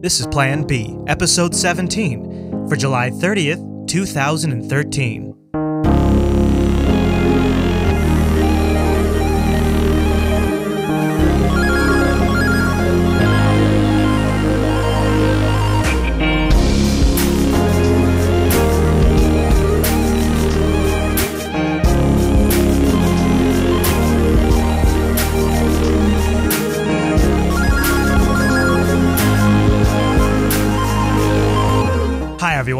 This is Plan B, Episode 17, for July 30th, 2013.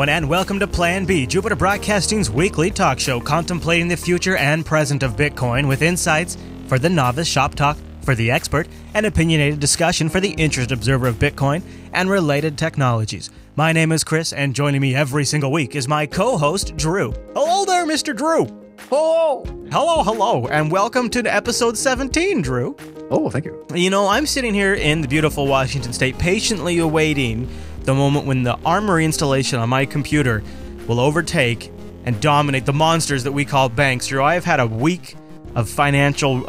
And welcome to Plan B, Jupiter Broadcasting's weekly talk show contemplating the future and present of Bitcoin with insights for the novice, shop talk for the expert, and opinionated discussion for the interested observer of Bitcoin and related technologies. My name is Chris, and joining me every single week is my co-host, Drew. Hello there, Mr. Drew. Hello. Hello, hello, and welcome to episode 17, Drew. Oh, thank you. You know, I'm sitting here in the beautiful Washington state patiently awaiting the moment when the Armory installation on my computer will overtake and dominate the monsters that we call banks. Drew, I have had a week of financial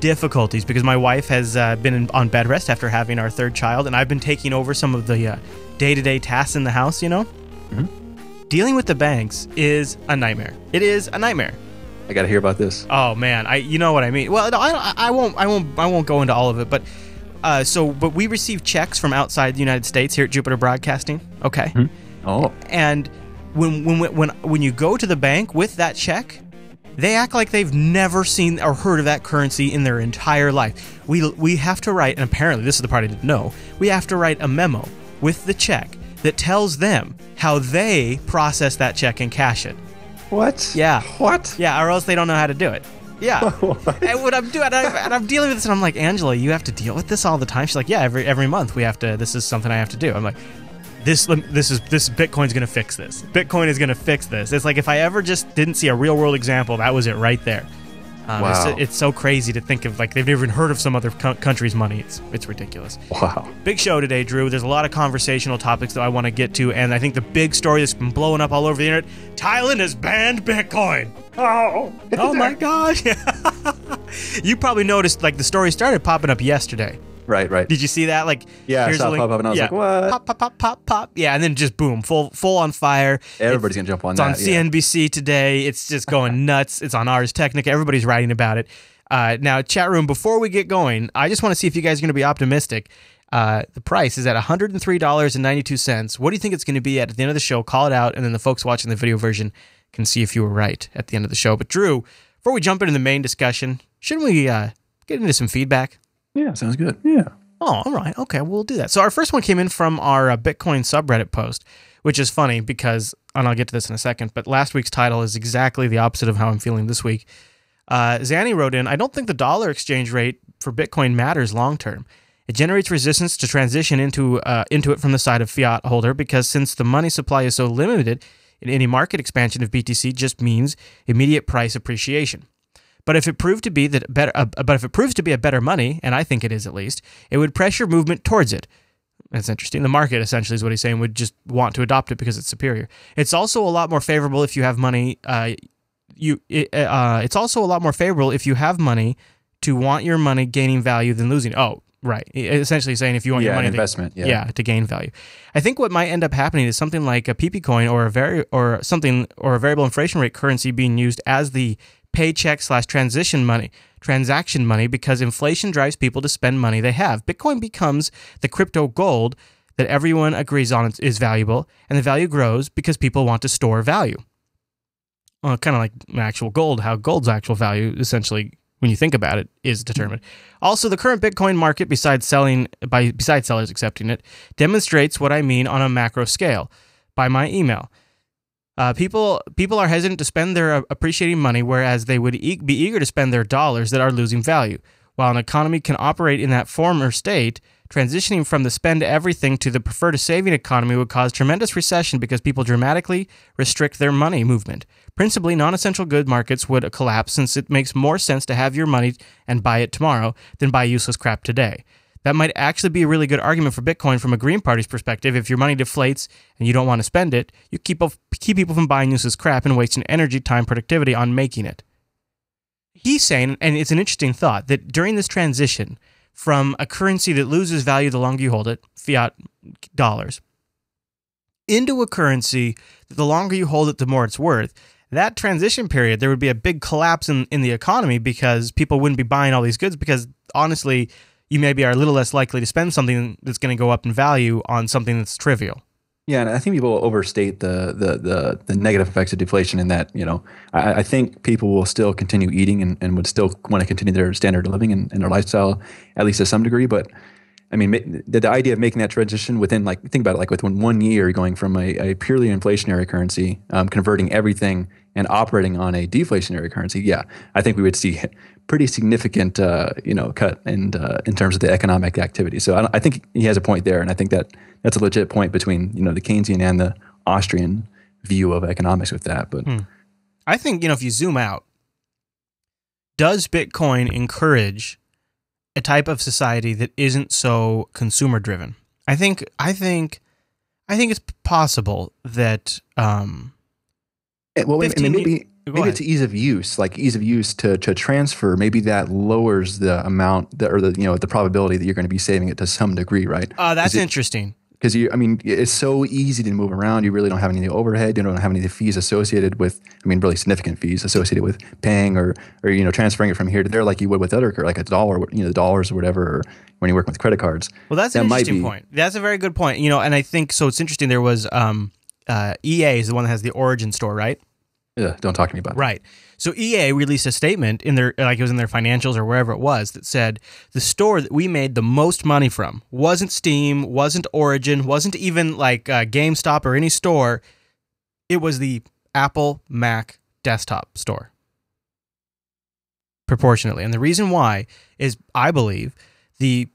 difficulties because my wife has been on bed rest after having our third child, and I've been taking over some of the day-to-day tasks in the house, you know? Mm-hmm. Dealing with the banks is a nightmare. It is a nightmare. I gotta hear about this. Oh, man. You know what I mean. Well, I won't go into all of it, but... But we receive checks from outside the United States here at Jupiter Broadcasting. Okay. Mm-hmm. Oh. And when you go to the bank with that check, they act like they've never seen or heard of that currency in their entire life. We have to write, and apparently this is the part I didn't know, we have to write a memo with the check that tells them how they process that check and cash it. What? Yeah. What? Yeah, or else they don't know how to do it. Yeah, and what I'm doing, and I'm dealing with this, and I'm like, Angela, you have to deal with this all the time. She's like, yeah, every month we have to. This is something I have to do. I'm like, this Bitcoin's gonna fix this. Bitcoin is gonna fix this. It's like if I ever just didn't see a real world example, that was it right there. Wow. It's so crazy to think of, like, they've never even heard of some other country's money. It's ridiculous. Wow. Big show today, Drew. There's a lot of conversational topics that I want to get to, and I think the big story that's been blowing up all over the internet, Thailand has banned Bitcoin. Oh my gosh. You probably noticed, like, the story started popping up yesterday. Right. Did you see that? Like, yeah, I saw it pop up, and I was like, what? Pop. Yeah, and then just boom, full on fire. Everybody's going to jump on that. It's on CNBC today. It's just going nuts. It's on Ars Technica. Everybody's writing about it. Now, chat room, before we get going, I just want to see if you guys are going to be optimistic. The price is at $103.92. What do you think it's going to be at the end of the show? Call it out, and then the folks watching the video version can see if you were right at the end of the show. But, Drew, before we jump into the main discussion, shouldn't we get into some feedback? Yeah, sounds good. Yeah. Oh, all right. Okay, we'll do that. So our first one came in from our Bitcoin subreddit post, which is funny because, and I'll get to this in a second, but last week's title is exactly the opposite of how I'm feeling this week. Zanny wrote in, I don't think the dollar exchange rate for Bitcoin matters long-term. It generates resistance to transition into it from the side of fiat holder because since the money supply is so limited, any market expansion of BTC just means immediate price appreciation. But if it proved to be a better money, and I think it is at least, it would pressure movement towards it. That's interesting. The market essentially is what he's saying would just want to adopt it because it's superior. It's also a lot more favorable if you have money to want your money gaining value than losing. Oh, right. Essentially saying if you want your money investment, to gain value. I think what might end up happening is something like a PP coin or a variable inflation rate currency being used as the paycheck / transaction money, because inflation drives people to spend money they have. Bitcoin becomes the crypto gold that everyone agrees on is valuable, and the value grows because people want to store value. Well, kind of like actual gold, how gold's actual value, essentially, when you think about it, is determined. Also, the current Bitcoin market, besides sellers accepting it, demonstrates what I mean on a macro scale by my email. People are hesitant to spend their appreciating money, whereas they would be eager to spend their dollars that are losing value. While an economy can operate in that former state, transitioning from the spend everything to the prefer to saving economy would cause tremendous recession because people dramatically restrict their money movement. Principally, non-essential good markets would collapse since it makes more sense to have your money and buy it tomorrow than buy useless crap today. That might actually be a really good argument for Bitcoin from a Green Party's perspective. If your money deflates and you don't want to spend it, you keep people from buying useless crap and wasting energy, time, productivity on making it. He's saying, and it's an interesting thought, that during this transition from a currency that loses value the longer you hold it, fiat dollars into a currency that the longer you hold it, the more it's worth. That transition period, there would be a big collapse in the economy because people wouldn't be buying all these goods because, honestly, you maybe are a little less likely to spend something that's going to go up in value on something that's trivial. Yeah, and I think people overstate the negative effects of deflation in that, you know, I think people will still continue eating and would still want to continue their standard of living and their lifestyle, at least to some degree. But, I mean, the idea of making that transition within, like, think about it, like within 1 year, going from a purely inflationary currency, converting everything and operating on a deflationary currency, yeah, I think we would see pretty significant, you know, cut in terms of the economic activity. So I think he has a point there, and I think that that's a legit point between, you know, the Keynesian and the Austrian view of economics with that. But I think, you know, if you zoom out, does Bitcoin encourage a type of society that isn't so consumer driven? I think it's possible that. Well, I mean, maybe it's ease of use, like ease of use to transfer. Maybe that lowers the amount that, or the, you know, the probability that you're going to be saving it to some degree, right? That's interesting. Because I mean, it's so easy to move around. You really don't have any overhead. You don't have any of the fees associated with, I mean, really significant fees associated with paying or you know, transferring it from here to there, like you would with other, like a dollar, you know, the dollars or whatever, or when you're working with credit cards. Well, that's an interesting point. That's a very good point. You know, and I think so. It's interesting. There was EA is the one that has the Origin store, right? Yeah, don't talk to me about it. Right. So EA released a statement in their, like it was in their financials or wherever it was, that said the store that we made the most money from wasn't Steam, wasn't Origin, wasn't even like GameStop or any store. It was the Apple Mac desktop store, proportionately. And the reason why is, I believe, the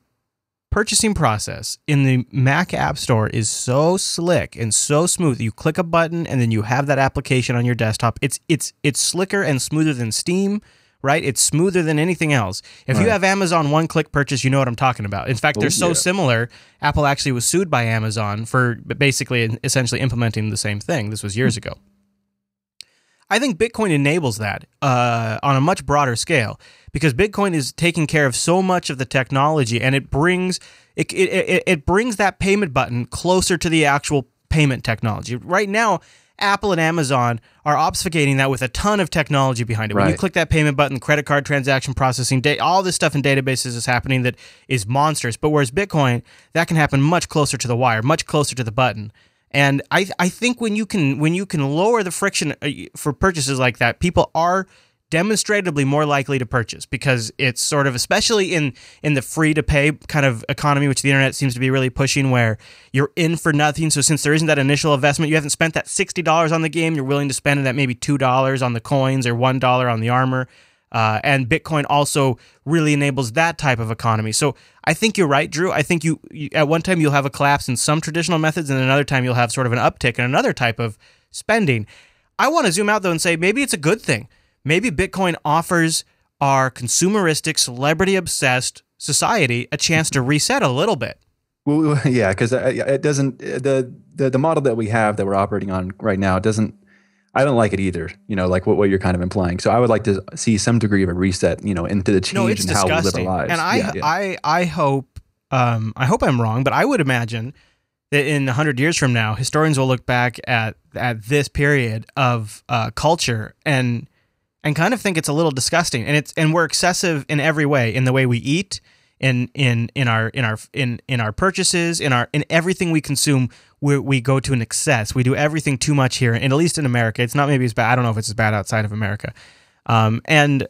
purchasing process in the Mac App Store is so slick and so smooth. You click a button and then you have that application on your desktop. It's slicker and smoother than Steam, right? It's smoother than anything else. If you have Amazon one-click purchase, you know what I'm talking about. In fact, they're so similar. Apple actually was sued by Amazon for basically essentially implementing the same thing. This was years ago. I think Bitcoin enables that on a much broader scale, because Bitcoin is taking care of so much of the technology, and it brings it brings that payment button closer to the actual payment technology. Right now, Apple and Amazon are obfuscating that with a ton of technology behind it. Right. When you click that payment button, credit card transaction processing, all this stuff in databases is happening that is monstrous. But whereas Bitcoin, that can happen much closer to the wire, much closer to the button. And I think when you can lower the friction for purchases like that, people are demonstrably more likely to purchase, because it's sort of, especially in the free to pay kind of economy, which the internet seems to be really pushing, where you're in for nothing. So since there isn't that initial investment, you haven't spent that $60 on the game, you're willing to spend it at maybe $2 on the coins or $1 on the armor. And Bitcoin also really enables that type of economy. So I think you're right, Drew. I think you at one time you'll have a collapse in some traditional methods, and another time you'll have sort of an uptick in another type of spending. I want to zoom out, though, and say maybe it's a good thing. Maybe Bitcoin offers our consumeristic, celebrity-obsessed society a chance to reset a little bit. Well, yeah, because it doesn't, the model that we have that we're operating on right now doesn't, I don't like it either, you know, like what you're kind of implying. So I would like to see some degree of a reset, you know, into the change in how we live our lives. And I hope I'm wrong, but I would imagine that in 100 years from now, historians will look back at this period of culture and kind of think it's a little disgusting. And we're excessive in every way, in the way we eat, in our purchases, in everything we consume. We go to an excess. We do everything too much here, and at least in America, it's not maybe as bad. I don't know if it's as bad outside of America. And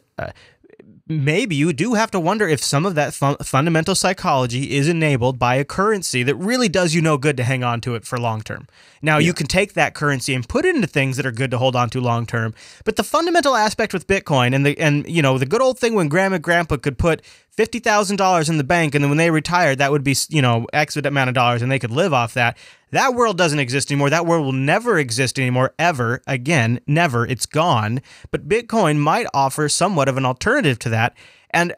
maybe you do have to wonder if some of that fundamental psychology is enabled by a currency that really does you no good to hang on to it for long term. Now, you can take that currency and put it into things that are good to hold on to long term. But the fundamental aspect with Bitcoin and you know, the good old thing when Grandma and Grandpa could put $50,000 in the bank, and then when they retired, that would be, you know, X amount of dollars, and they could live off that. That world doesn't exist anymore. That world will never exist anymore, ever again, never. It's gone. But Bitcoin might offer somewhat of an alternative to that. And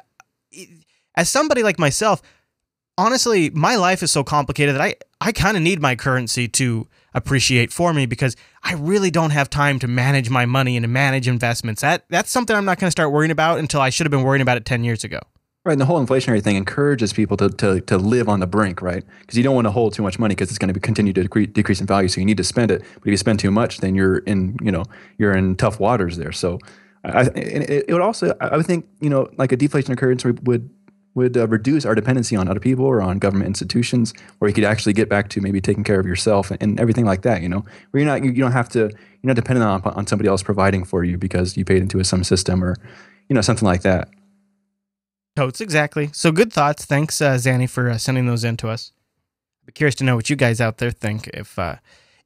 as somebody like myself, honestly, my life is so complicated that I kind of need my currency to appreciate for me, because I really don't have time to manage my money and to manage investments. That's something I'm not going to start worrying about until I should have been worrying about it 10 years ago. Right, and the whole inflationary thing encourages people to live on the brink, right? Because you don't want to hold too much money because it's going to continue to decrease in value. So you need to spend it. But if you spend too much, then you're in tough waters there. So it would also, I would think, like a deflationary currency would reduce our dependency on other people or on government institutions, where you could actually get back to maybe taking care of yourself and everything like that. Where you're not dependent on somebody else providing for you because you paid into some system or something like that. Totes, exactly. So good thoughts. Thanks, Zanny, for sending those in to us. I'm curious to know what you guys out there think.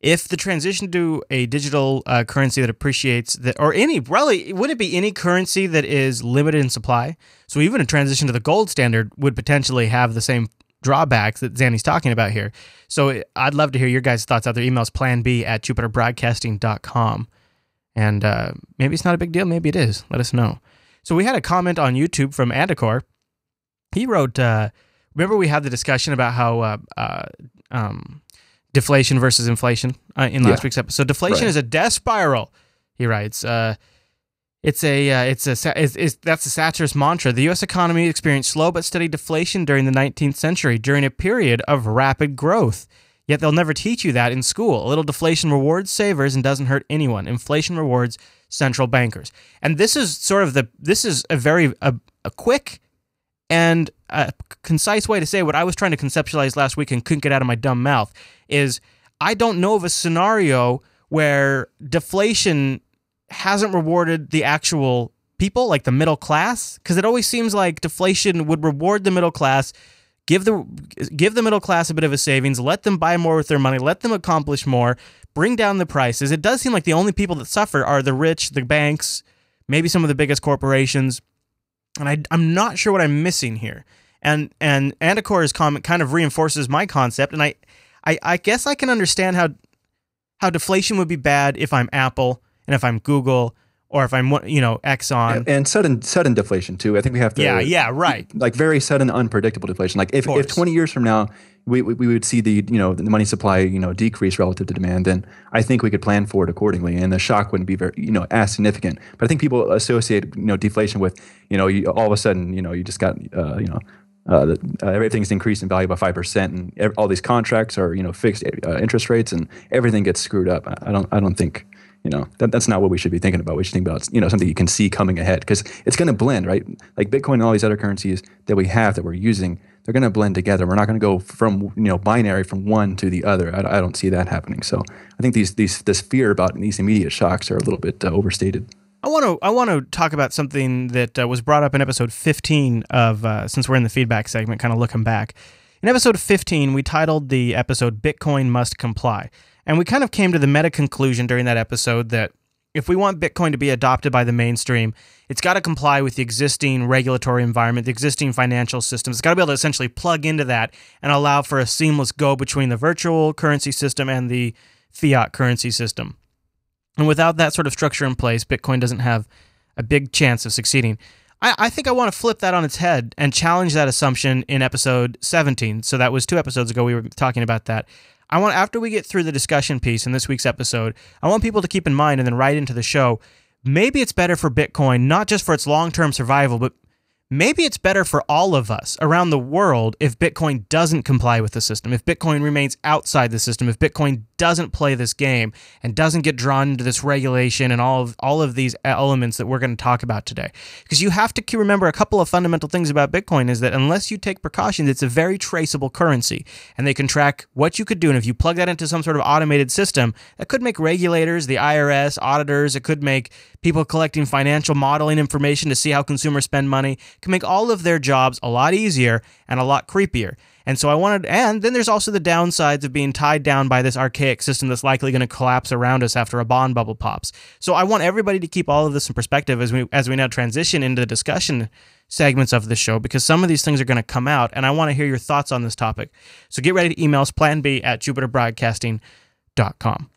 If the transition to a digital currency that appreciates, that, or any, really, would it be any currency that is limited in supply? So even a transition to the gold standard would potentially have the same drawbacks that Zanny's talking about here. So I'd love to hear your guys' thoughts out there. Emails planb@jupiterbroadcasting.com. And maybe it's not a big deal. Maybe it is. Let us know. So we had a comment on YouTube from Anticor. He wrote, remember we had the discussion about how deflation versus inflation in last week's episode. So deflation is a death spiral, he writes. That's a satirist mantra. The U.S. economy experienced slow but steady deflation during the 19th century, during a period of rapid growth. Yet they'll never teach you that in school. A little deflation rewards savers and doesn't hurt anyone. Inflation rewards central bankers. And this is sort of a very quick and a concise way to say what I was trying to conceptualize last week and couldn't get out of my dumb mouth is I don't know of a scenario where deflation hasn't rewarded the actual people, like the middle class, because it always seems like deflation would reward the middle class, give the middle class a bit of a savings, let them buy more with their money, let them accomplish more, bring down the prices. It does seem like the only people that suffer are the rich, the banks, maybe some of the biggest corporations. And I'm not sure what I'm missing here. And Anticor's comment kind of reinforces my concept. And I guess I can understand how deflation would be bad if I'm Apple and if I'm Google, or if I'm, Exxon. And sudden deflation, too. I think we have to... Yeah, right. Like, very sudden, unpredictable deflation. Like, if 20 years from now, we would see the money supply, decrease relative to demand, then I think we could plan for it accordingly, and the shock wouldn't be very, as significant. But I think people associate, deflation with, all of a sudden, you just got, everything's increased in value by 5%, and all these contracts are, fixed interest rates, and everything gets screwed up. I don't think... That's not what we should be thinking about. We should think about, something you can see coming ahead, because it's going to blend, right? Like Bitcoin and all these other currencies that we have that we're using, they're going to blend together. We're not going to go from, binary from one to the other. I don't see that happening. So I think this fear about these immediate shocks are a little bit overstated. I want to talk about something that was brought up in episode 15 of, since we're in the feedback segment, kind of looking back. In episode 15, we titled the episode Bitcoin Must Comply. And we kind of came to the meta conclusion during that episode that if we want Bitcoin to be adopted by the mainstream, it's got to comply with the existing regulatory environment, the existing financial systems. It's got to be able to essentially plug into that and allow for a seamless go between the virtual currency system and the fiat currency system. And without that sort of structure in place, Bitcoin doesn't have a big chance of succeeding. I think I want to flip that on its head and challenge that assumption in episode 17. So that was 2 episodes ago we were talking about that. I want, after we get through the discussion piece in this week's episode, I want people to keep in mind and then write into the show, maybe it's better for Bitcoin, not just for its long-term survival, but maybe it's better for all of us around the world if Bitcoin doesn't comply with the system, if Bitcoin remains outside the system, if Bitcoin doesn't play this game and doesn't get drawn into this regulation and all of these elements that we're going to talk about today. Because you have to remember a couple of fundamental things about Bitcoin is that unless you take precautions, it's a very traceable currency, and they can track what you could do. And if you plug that into some sort of automated system, that could make regulators, the IRS, auditors, it could make people collecting financial modeling information to see how consumers spend money, it could make all of their jobs a lot easier and a lot creepier. And so and then there's also the downsides of being tied down by this archaic system that's likely going to collapse around us after a bond bubble pops. So I want everybody to keep all of this in perspective as we now transition into the discussion segments of the show, because some of these things are going to come out, and I want to hear your thoughts on this topic. So get ready to email us, planb@jupiterbroadcasting.com.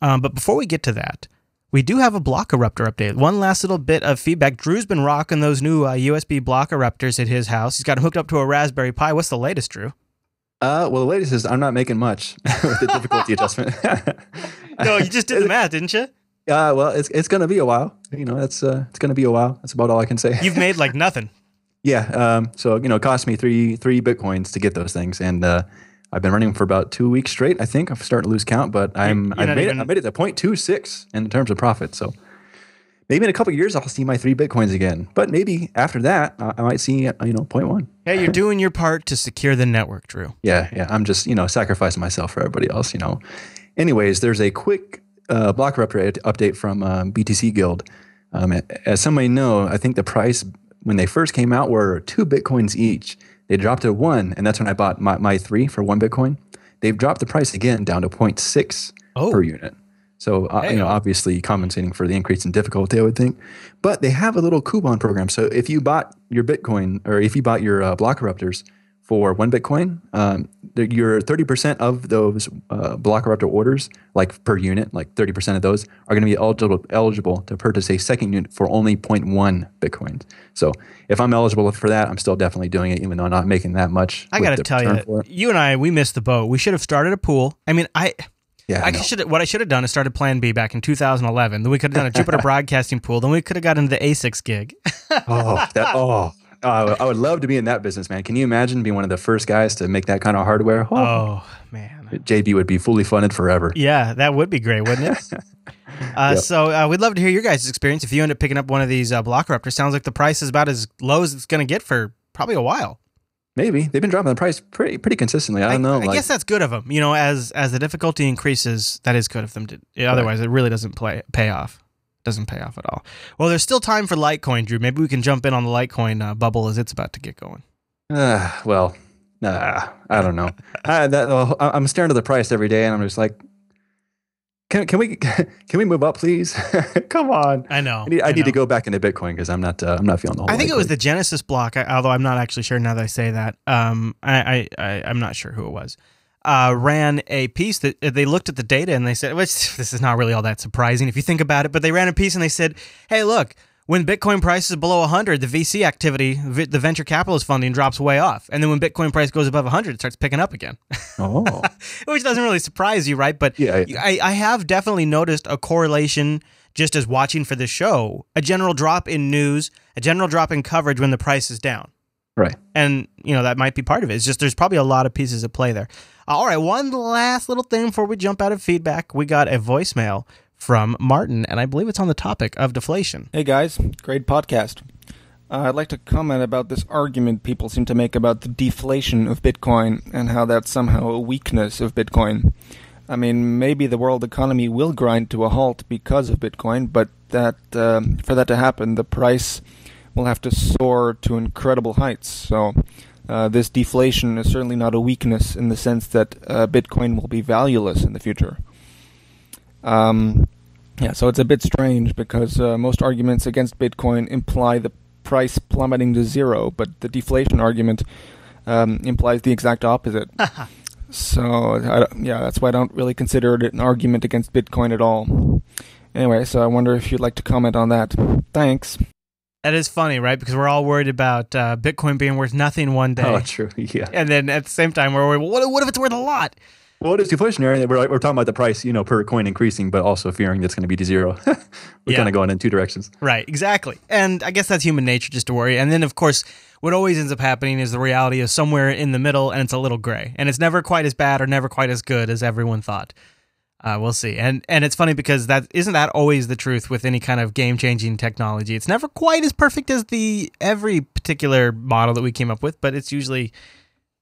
But before we get to that, we do have a Block Eruptor update. One last little bit of feedback. Drew's been rocking those new USB Block Eruptors at his house. He's got them hooked up to a Raspberry Pi. What's the latest, Drew? Well, the latest is I'm not making much with the difficulty adjustment. No, you just did the math, didn't you? Well, it's going to be a while. It's going to be a while. That's about all I can say. You've made like nothing. Yeah. So, you know, it cost me three Bitcoins to get those things. And I've been running them for about 2 weeks straight, I think. I'm starting to lose count, but I made it to 0.26 in terms of profit. So maybe in a couple of years, I'll see my 3 Bitcoins again. But maybe after that, I might see, you know, 0.1. Yeah, you're doing your part to secure the network, Drew. Yeah, yeah. I'm just, you know, sacrificing myself for everybody else, you know. Anyways, there's a quick Block Eruptor update from BTC Guild. As some may know, I think the price when they first came out were 2 Bitcoins each. They dropped to 1, and that's when I bought my 3 for 1 Bitcoin. They've dropped the price again down to 0.6 per unit. So, you know, obviously compensating for the increase in difficulty, I would think. But they have a little coupon program. So if you bought your Bitcoin, or if you bought your Block Eruptors for 1 Bitcoin, your 30% of those Block Eruptor orders, like per unit, like 30% of those are going to be eligible to purchase a second unit for only 0.1 Bitcoins. So if I'm eligible for that, I'm still definitely doing it, even though I'm not making that much. I got to tell you, you and I, we missed the boat. We should have started a pool. I mean, what I should have done is started Plan B back in 2011. Then we could have done a Jupiter Broadcasting pool. Then we could have got into the ASICs gig. I would love to be in that business, man. Can you imagine being one of the first guys to make that kind of hardware? Oh man. JB would be fully funded forever. Yeah, that would be great, wouldn't it? Yep. So we'd love to hear your guys' experience. If you end up picking up one of these Block Eruptors, sounds like the price is about as low as it's going to get for probably a while. Maybe they've been dropping the price pretty consistently. I don't know. I guess that's good of them. You know, as the difficulty increases, that is good of them. Otherwise, it really doesn't pay off. Doesn't pay off at all. Well, there's still time for Litecoin, Drew. Maybe we can jump in on the Litecoin bubble as it's about to get going. I don't know. I'm staring at the price every day, and I'm just like, can we move up, please? Come on. I know. I need to go back into Bitcoin because I'm not feeling the whole. I think it was the Genesis block, although I'm not actually sure now that I say that. I'm not sure who it was. Ran a piece that they looked at the data and they said, well, this is not really all that surprising if you think about it. But they ran a piece and they said, hey, look, when Bitcoin price is below 100, the VC activity, the venture capitalist funding drops way off. And then when Bitcoin price goes above 100, it starts picking up again. Oh. Which doesn't really surprise you, right? But yeah. I have definitely noticed a correlation just as watching for this show, a general drop in news, a general drop in coverage when the price is down. Right. And, you know, that might be part of it. It's just there's probably a lot of pieces at play there. All right. One last little thing before we jump out of feedback. We got a voicemail from Martin, and I believe it's on the topic of deflation. Hey guys, great podcast. I'd like to comment about this argument people seem to make about the deflation of Bitcoin and how that's somehow a weakness of Bitcoin. I mean, maybe the world economy will grind to a halt because of Bitcoin, but that for that to happen, the price will have to soar to incredible heights. So this deflation is certainly not a weakness in the sense that Bitcoin will be valueless in the future. So it's a bit strange because most arguments against Bitcoin imply the price plummeting to zero, but the deflation argument implies the exact opposite. So, that's why I don't really consider it an argument against Bitcoin at all. Anyway, so I wonder if you'd like to comment on that. Thanks. That is funny, right? Because we're all worried about Bitcoin being worth nothing one day. Oh, true, yeah. And then at the same time, we're worried, well, what if it's worth a lot? Well, it is deflationary. We're talking about the price, you know, per coin increasing, but also fearing that's going to be to zero. We're kind of going in two directions. Right, exactly. And I guess that's human nature, just to worry. And then, of course, what always ends up happening is the reality is somewhere in the middle, and it's a little gray. And it's never quite as bad or never quite as good as everyone thought. We'll see. And it's funny because isn't that always the truth with any kind of game-changing technology? It's never quite as perfect as every particular model that we came up with, but it's usually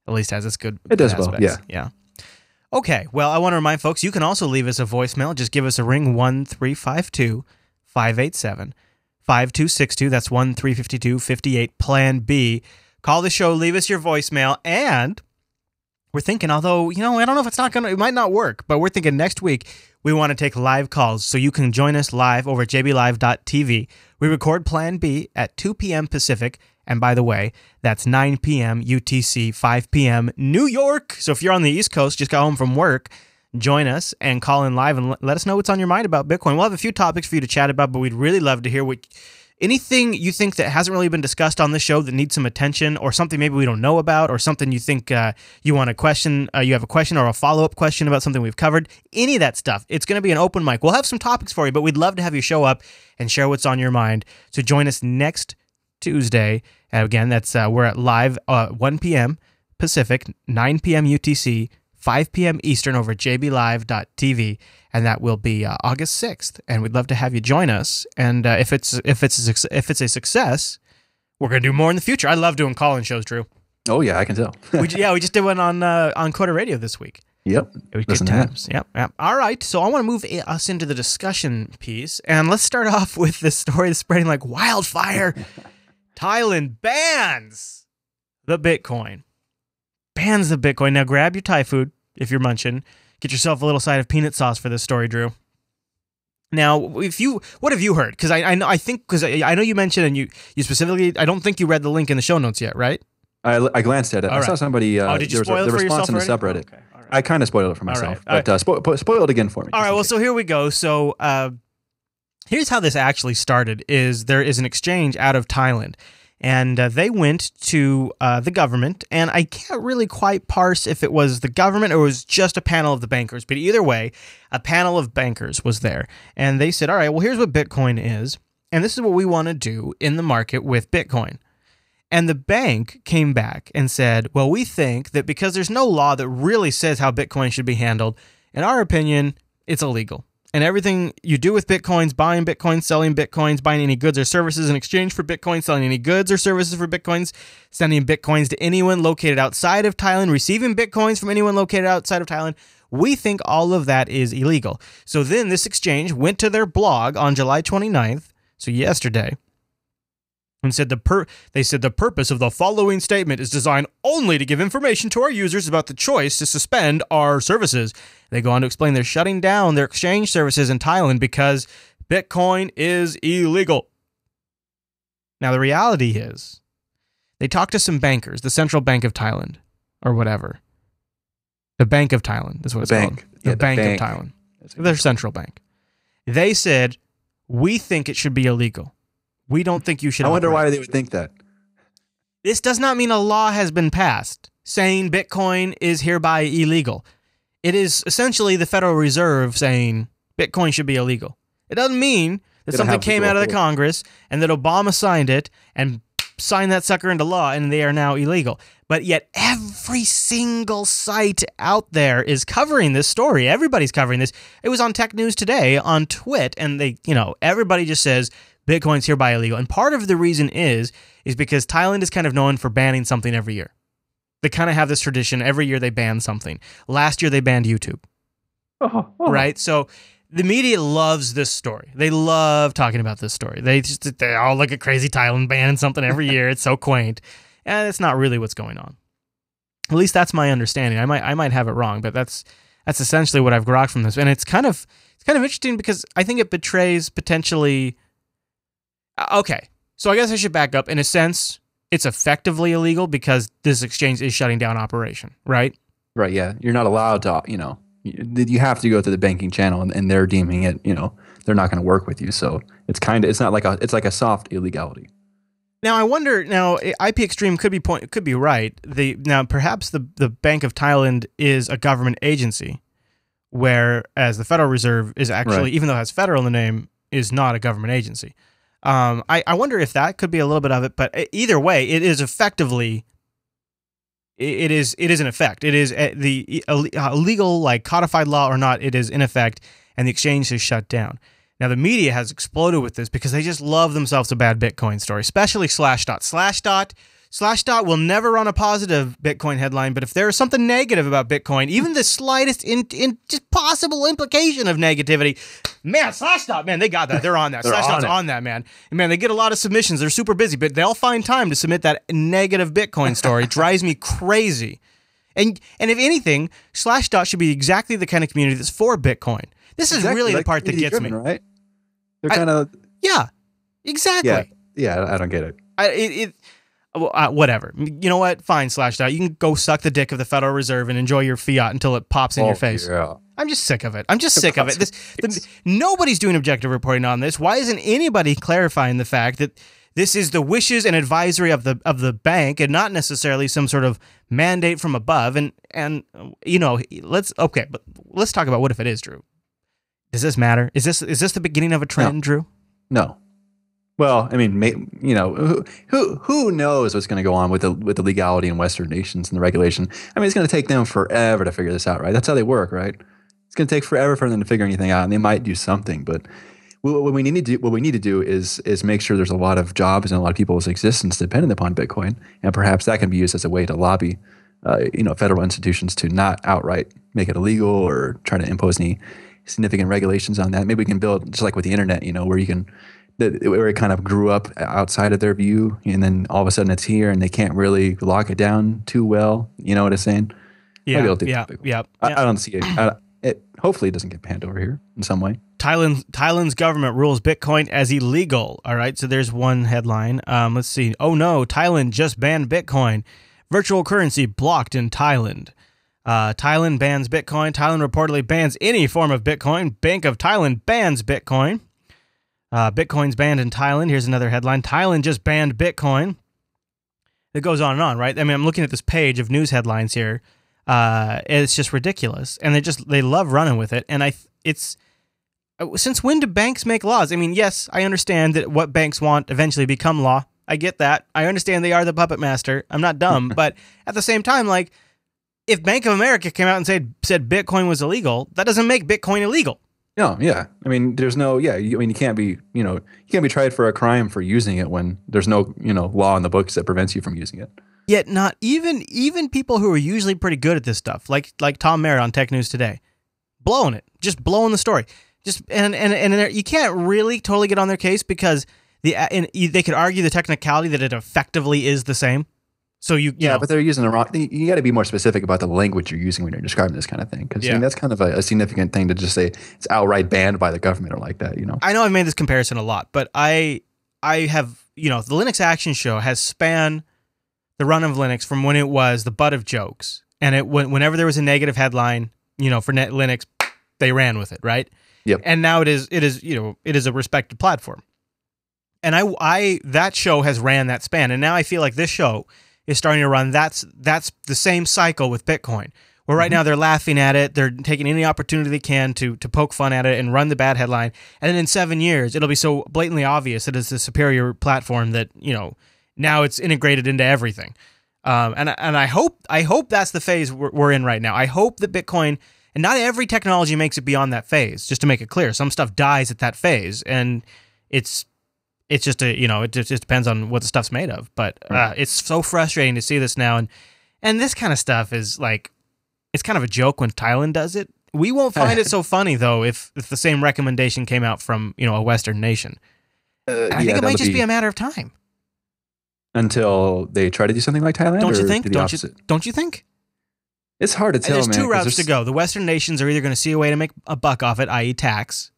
at least has its good aspects. Well, yeah. Yeah. Okay, well, I want to remind folks, you can also leave us a voicemail. Just give us a ring, 1-352-587-5262. That's 1-352-58-PLAN-B. Call the show, leave us your voicemail, and we're thinking, although, you know, I don't know if it might not work, but we're thinking next week we want to take live calls, so you can join us live over at jblive.tv. We record Plan B at 2 p.m. Pacific. And by the way, that's 9 p.m. UTC, 5 p.m. New York. So if you're on the East Coast, just got home from work, join us and call in live and let us know what's on your mind about Bitcoin. We'll have a few topics for you to chat about, but we'd really love to hear anything you think that hasn't really been discussed on the show that needs some attention, or something maybe we don't know about, or something you think you want to question, you have a question or a follow-up question about something we've covered, any of that stuff. It's going to be an open mic. We'll have some topics for you, but we'd love to have you show up and share what's on your mind. So join us next Tuesday. And again, that's we're at live 1 p.m. Pacific, 9 p.m. UTC, 5 p.m. Eastern over at jblive.tv, and that will be August 6th. And we'd love to have you join us. And if it's a success, we're gonna do more in the future. I love doing call-in shows, Drew. Oh yeah, I can tell. we just did one on Coda Radio this week. Yep. It was good times. Yep. All right. So I want to move us into the discussion piece, and let's start off with this story that's spreading like wildfire. Thailand bans the Bitcoin. Bans the Bitcoin. Now grab your Thai food if you're munching. Get yourself a little side of peanut sauce for this story, Drew. Now, what have you heard? Because I know you mentioned, and you specifically, I don't think you read the link in the show notes yet, right? I glanced at it. All right. I saw somebody. Did you spoil it for yourself already? The subreddit. Okay. Right. I kind of spoiled it for myself, but spoil it again for me. All right. Well, so here we go. So here's how this actually started: is there is an exchange out of Thailand, and they went to the government, and I can't really quite parse if it was the government or it was just a panel of the bankers. But either way, a panel of bankers was there, and they said, "All right, well, here's what Bitcoin is, and this is what we want to do in the market with Bitcoin." And the bank came back and said, well, we think that because there's no law that really says how Bitcoin should be handled, in our opinion, it's illegal. And everything you do with Bitcoins, buying Bitcoins, selling Bitcoins, buying any goods or services in exchange for Bitcoins, selling any goods or services for Bitcoins, sending Bitcoins to anyone located outside of Thailand, receiving Bitcoins from anyone located outside of Thailand, we think all of that is illegal. So then this exchange went to their blog on July 29th, so yesterday, and said the purpose of the following statement is designed only to give information to our users about the choice to suspend our services. They go on to explain they're shutting down their exchange services in Thailand because Bitcoin is illegal. Now, the reality is they talked to some bankers, the Central Bank of Thailand or whatever. The Bank of Thailand is what it's called. The Bank of Thailand. Their central bank. They said, we think it should be illegal. We don't think you should. I wonder why they would think that. This does not mean a law has been passed saying Bitcoin is hereby illegal. It is essentially the Federal Reserve saying Bitcoin should be illegal. It doesn't mean that something came out of the Congress and that Obama signed it and signed that sucker into law and they are now illegal. But yet every single site out there is covering this story. Everybody's covering this. It was on Tech News Today on Twitter, and they, everybody just says Bitcoin's hereby illegal. And part of the reason is because Thailand is kind of known for banning something every year. They kind of have this tradition. Every year they ban something. Last year they banned YouTube. Oh. Right? So the media loves this story. They love talking about this story. They all look at crazy Thailand banning something every year. It's so quaint. And it's not really what's going on. At least that's my understanding. I might have it wrong, but that's essentially what I've grokked from this. And it's kind of interesting because I think it betrays potentially... Okay, so I guess I should back up. In a sense, it's effectively illegal because this exchange is shutting down operation, right? Right, yeah. You're not allowed to, you have to go through the banking channel and they're deeming it, they're not going to work with you. So it's like a soft illegality. Now, I wonder, IP Extreme could be right. Perhaps the Bank of Thailand is a government agency, whereas the Federal Reserve is actually, right, even though it has federal in the name, is not a government agency. I wonder if that could be a little bit of it, but either way, it is effectively, it is in effect. It is the illegal, like codified law or not, it is in effect, and the exchange is shut down. Now, the media has exploded with this because they just love themselves a bad Bitcoin story, especially Slashdot. Slashdot will never run a positive Bitcoin headline, but if there is something negative about Bitcoin, even the slightest just possible implication of negativity, man, Slashdot, man, they got that. They're on that. Slashdot's on that, man. And man, they get a lot of submissions. They're super busy, but they'll find time to submit that negative Bitcoin story. It drives me crazy. And if anything, Slashdot should be exactly the kind of community that's for Bitcoin. This is exactly, really like the part that gets me. Right? They're kind of... Yeah, exactly. Yeah, I don't get it. Whatever. You know what? Fine, Slashdot. You can go suck the dick of the Federal Reserve and enjoy your fiat until it pops in your face. Yeah. I'm just sick of it. Nobody's doing objective reporting on this. Why isn't anybody clarifying the fact that this is the wishes and advisory of the bank and not necessarily some sort of mandate from above? But let's talk about what if it is, Drew. Does this matter? Is this the beginning of a trend, Drew? No. Well, I mean, you know, who knows what's going to go on with the legality in Western nations and the regulation? I mean, it's going to take them forever to figure this out, right? That's how they work, right? It's going to take forever for them to figure anything out, and they might do something, but what we need to do is make sure there's a lot of jobs and a lot of people's existence dependent upon Bitcoin, and perhaps that can be used as a way to lobby, you know, federal institutions to not outright make it illegal or try to impose any significant regulations on that. Maybe we can build just like with the internet, you know, where you can. Where it kind of grew up outside of their view, and then all of a sudden it's here, and they can't really lock it down too well. You know what I'm saying? Yeah. I don't see it. It hopefully doesn't get panned over here in some way. Thailand's government rules Bitcoin as illegal. All right, so there's one headline. Let's see. Oh no, Thailand just banned Bitcoin. Virtual currency blocked in Thailand. Thailand bans Bitcoin. Thailand reportedly bans any form of Bitcoin. Bank of Thailand bans Bitcoin. Bitcoin's banned in Thailand. Here's another headline. Thailand just banned Bitcoin. It goes on and on, right? I mean, I'm looking at this page of news headlines here. It's just ridiculous. And they love running with it. And since when do banks make laws? I mean, yes, I understand that what banks want eventually become law. I get that. I understand they are the puppet master. I'm not dumb. But at the same time, like, if Bank of America came out and said Bitcoin was illegal, that doesn't make Bitcoin illegal. No, yeah. I mean, there's no, yeah. I mean, you can't be tried for a crime for using it when there's no, you know, law in the books that prevents you from using it. Yet not even people who are usually pretty good at this stuff, like Tom Merritt on Tech News Today, blowing the story. And you can't really totally get on their case because they could argue the technicality that it effectively is the same. So you know. But they're using the wrong. You got to be more specific about the language you're using when you're describing this kind of thing, because I mean, that's kind of a significant thing to just say it's outright banned by the government or like that. You know, I know I've made this comparison a lot, but I have, you know, the Linux Action Show has spanned the run of Linux from when it was the butt of jokes, and whenever there was a negative headline, you know, for Linux, they ran with it, right? Yep. And now it is a respected platform, and I that show has ran that span, and now I feel like this show is starting to run. That's the same cycle with Bitcoin, where right now they're laughing at it. They're taking any opportunity they can to poke fun at it and run the bad headline. And then in 7 years, it'll be so blatantly obvious that it's a superior platform that, you know, now it's integrated into everything. And I hope that's the phase we're in right now. I hope that Bitcoin, and not every technology makes it beyond that phase, just to make it clear. Some stuff dies at that phase, and it's just a, you know, it just depends on what the stuff's made of, but it's so frustrating to see this now, and this kind of stuff is like, it's kind of a joke when Thailand does it. We won't find it so funny though if the same recommendation came out from, you know, a Western nation. I think it might just be a matter of time until they try to do something like Thailand. Don't you think? Don't you think? It's hard to tell. There's two routes to go. The Western nations are either going to see a way to make a buck off it, i.e., tax,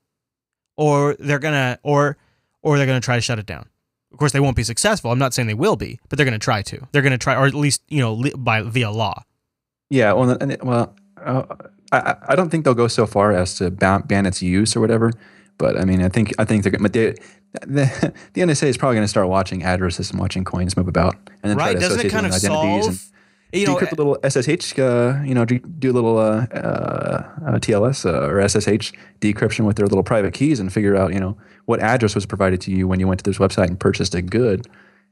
or they're going to try to shut it down. Of course, they won't be successful. I'm not saying they will be, but they're going to try to. They're going to try, or at least, you know, via law. Yeah, I don't think they'll go so far as to ban its use or whatever. But I mean, I think they're going to. The NSA is probably going to start watching addresses and watching coins move about, and then right? Try to associate them with identities. And, you know, decrypt a little SSH. You know, do a little TLS or SSH decryption with their little private keys and figure out, you know, what address was provided to you when you went to this website and purchased a good.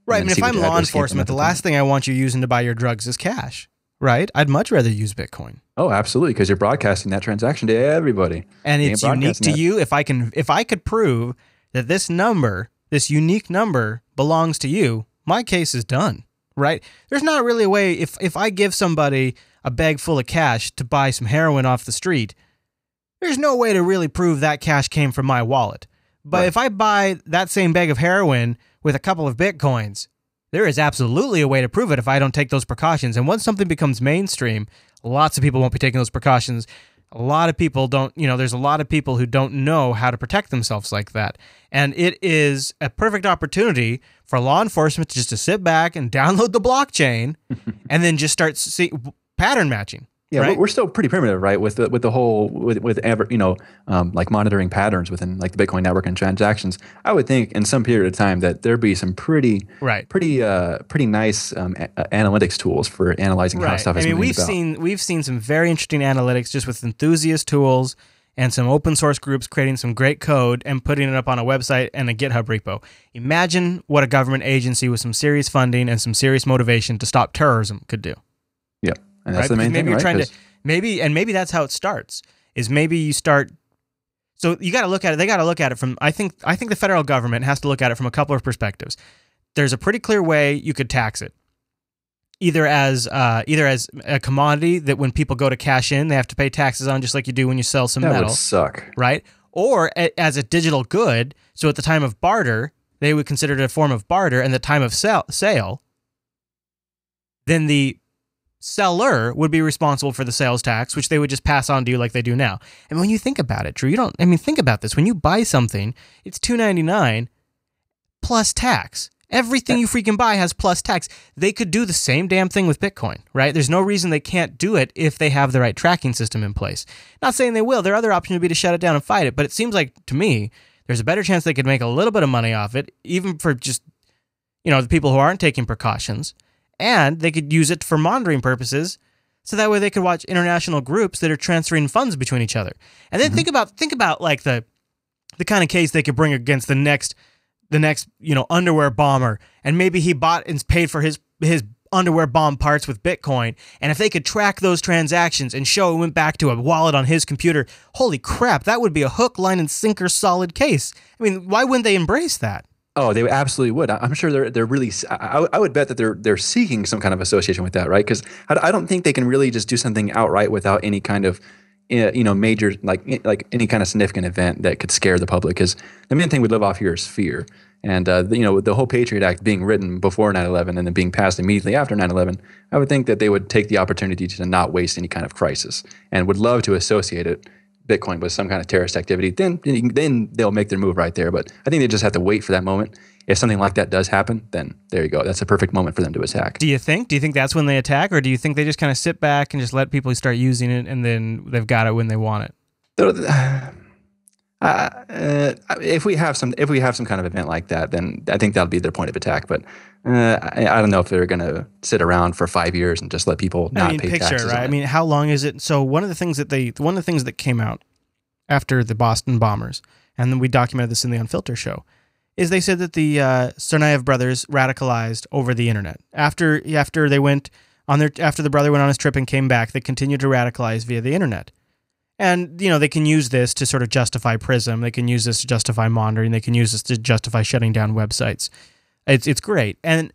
Right. I mean, if I'm law enforcement, the last thing I want you using to buy your drugs is cash, right? I'd much rather use Bitcoin. Oh, absolutely. Because you're broadcasting that transaction to everybody. And it's unique to you. If I could prove that this number, this unique number, belongs to you, my case is done, right? There's not really a way, if I give somebody a bag full of cash to buy some heroin off the street, there's no way to really prove that cash came from my wallet. But right. If I buy that same bag of heroin with a couple of Bitcoins, there is absolutely a way to prove it if I don't take those precautions. And once something becomes mainstream, lots of people won't be taking those precautions. A lot of people don't, you know, there's a lot of people who don't know how to protect themselves like that. And it is a perfect opportunity for law enforcement to sit back and download the blockchain and then just start pattern matching. Yeah, right? We're still pretty primitive, right? With monitoring patterns within like the Bitcoin network and transactions. I would think in some period of time that there'd be some pretty nice analytics tools for analyzing how stuff is moving about. I mean, we've seen some very interesting analytics just with enthusiast tools and some open source groups creating some great code and putting it up on a website and a GitHub repo. Imagine what a government agency with some serious funding and some serious motivation to stop terrorism could do. Yeah, and that's the main thing, right? Maybe that's how it starts. Is maybe you start. So you got to look at it. They got to look at it from. I think the federal government has to look at it from a couple of perspectives. There's a pretty clear way you could tax it, either as a commodity that when people go to cash in, they have to pay taxes on, just like you do when you sell some metal. That would suck, right? Or as a digital good. So at the time of barter, they would consider it a form of barter, and the time of sale, then the seller would be responsible for the sales tax, which they would just pass on to you like they do now. And when you think about it, Drew, think about this. When you buy something, it's $2.99 plus tax. Everything you freaking buy has plus tax. They could do the same damn thing with Bitcoin, right? There's no reason they can't do it if they have the right tracking system in place. Not saying they will. Their other option would be to shut it down and fight it, but it seems like, to me, there's a better chance they could make a little bit of money off it, even for just, the people who aren't taking precautions. And they could use it for monitoring purposes, so that way they could watch international groups that are transferring funds between each other. And then think about like the kind of case they could bring against the next underwear bomber, and maybe he bought and paid for his underwear bomb parts with Bitcoin. And if they could track those transactions and show it went back to a wallet on his computer, holy crap, that would be a hook, line, and sinker solid case. I mean, why wouldn't they embrace that? Oh, they absolutely would. I'm sure they're really. I would bet that they're seeking some kind of association with that, right? Because I don't think they can really just do something outright without any kind of major like any kind of significant event that could scare the public. Because the main thing we live off here is fear, and the whole Patriot Act being written before 9/11 and then being passed immediately after 9/11, I would think that they would take the opportunity to not waste any kind of crisis and would love to associate it. Bitcoin was some kind of terrorist activity, then they'll make their move right there. But I think they just have to wait for that moment. If something like that does happen, then there you go. That's a perfect moment for them to attack. Do you think? Do you think that's when they attack? Or do you think they just kind of sit back and just let people start using it, and then they've got it when they want it? If we have some kind of event like that, then I think that'll be their point of attack. But I don't know if they're going to sit around for 5 years and just let people pay taxes. Right? I mean, how long is it? So one of the things that came out after the Boston bombers, and then we documented this in the Unfiltered show, is they said that the Tsarnaev brothers radicalized over the internet after the brother went on his trip and came back. They continued to radicalize via the internet. And, they can use this to sort of justify PRISM. They can use this to justify monitoring. They can use this to justify shutting down websites. It's great. And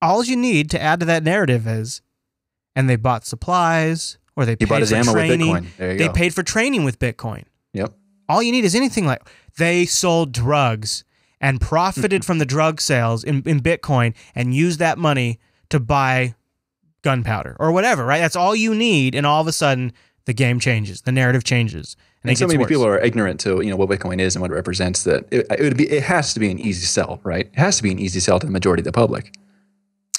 all you need to add to that narrative is, and they bought supplies, or they paid for training. With Bitcoin. There you go. They paid for training with Bitcoin. Yep. All you need is anything like, they sold drugs and profited from the drug sales in Bitcoin and used that money to buy gunpowder or whatever, right? That's all you need, and all of a sudden... the game changes. The narrative changes, and so many people are ignorant to what Bitcoin is and what it represents. That it has to be an easy sell, right? It has to be an easy sell to the majority of the public.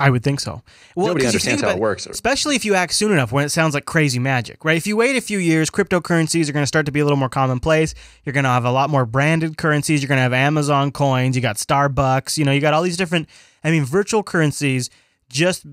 I would think so. Well, nobody understands how it works, especially if you act soon enough. When it sounds like crazy magic, right? If you wait a few years, cryptocurrencies are going to start to be a little more commonplace. You're going to have a lot more branded currencies. You're going to have Amazon coins. You got Starbucks. You got all these different. I mean, virtual currencies just.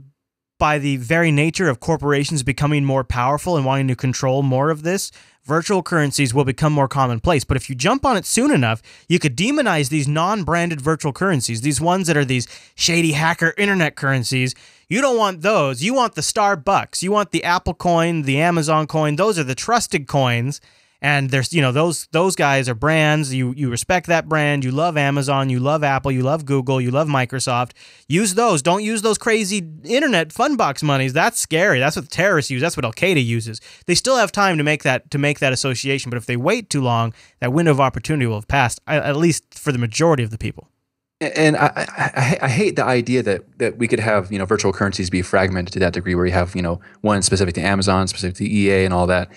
By the very nature of corporations becoming more powerful and wanting to control more of this, virtual currencies will become more commonplace. But if you jump on it soon enough, you could demonize these non-branded virtual currencies, these ones that are these shady hacker internet currencies. You don't want those. You want the Starbucks. You want the Apple coin, the Amazon coin. Those are the trusted coins. And there's, those guys are brands. You respect that brand. You love Amazon. You love Apple. You love Google. You love Microsoft. Use those. Don't use those crazy internet fun box monies. That's scary. That's what the terrorists use. That's what Al Qaeda uses. They still have time to make that association. But if they wait too long, that window of opportunity will have passed, at least for the majority of the people. And I hate the idea that we could have virtual currencies be fragmented to that degree, where you have one specific to Amazon, specific to EA, and all that.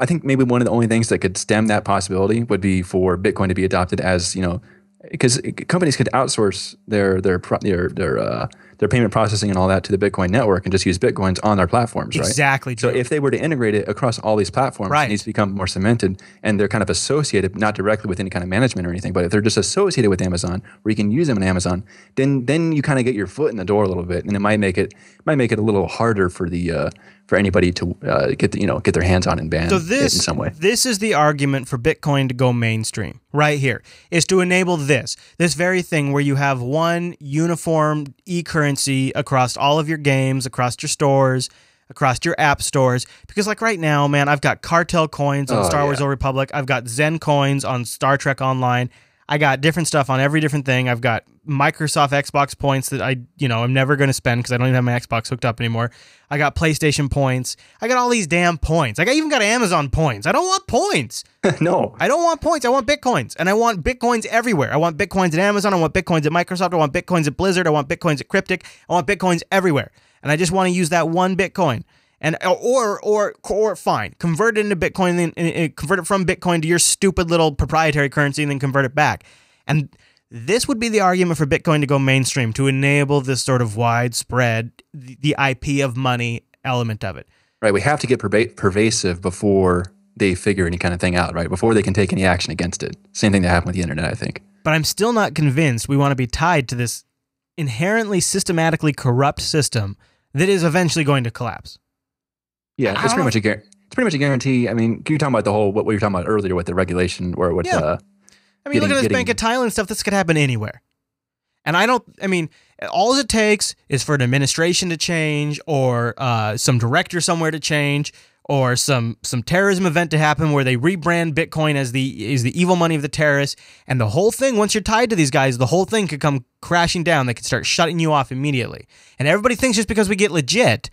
I think maybe one of the only things that could stem that possibility would be for Bitcoin to be adopted as because companies could outsource their their payment processing and all that to the Bitcoin network and just use Bitcoins on their platforms, right? Exactly. So if they were to integrate it across all these platforms, it needs to become more cemented, and they're kind of associated, not directly with any kind of management or anything, but if they're just associated with Amazon, where you can use them in Amazon, then you kind of get your foot in the door a little bit, and it might make it a little harder for the for anybody to get their hands on and ban it in some way. This is the argument for Bitcoin to go mainstream right here, is to enable this very thing where you have one uniform e-currency across all of your games, across your stores, across your app stores. Because like right now, man, I've got Cartel coins on Star Wars Old Republic. I've got Zen coins on Star Trek Online. I got different stuff on every different thing. I've got Microsoft Xbox points that I'm never going to spend because I don't even have my Xbox hooked up anymore. I got PlayStation points. I got all these damn points. I even got Amazon points. I don't want points. No. I don't want points. I want Bitcoins. And I want Bitcoins everywhere. I want Bitcoins at Amazon. I want Bitcoins at Microsoft. I want Bitcoins at Blizzard. I want Bitcoins at Cryptic. I want Bitcoins everywhere. And I just want to use that one Bitcoin. And or fine, convert it into Bitcoin, and convert it from Bitcoin to your stupid little proprietary currency, and then convert it back. And this would be the argument for Bitcoin to go mainstream, to enable this sort of widespread, the IP of money element of it. Right. We have to get pervasive before they figure any kind of thing out. Right. Before they can take any action against it. Same thing that happened with the internet, I think. But I'm still not convinced we want to be tied to this inherently systematically corrupt system that is eventually going to collapse. Yeah, it's pretty much a guarantee. I mean, you're talking about the whole, what we were talking about earlier with the regulation, or with look at this Bank of Thailand stuff. This could happen anywhere. And all it takes is for an administration to change, or some director somewhere to change, or some terrorism event to happen where they rebrand Bitcoin as the evil money of the terrorists. And the whole thing, once you're tied to these guys, the whole thing could come crashing down. They could start shutting you off immediately. And everybody thinks just because we're legit,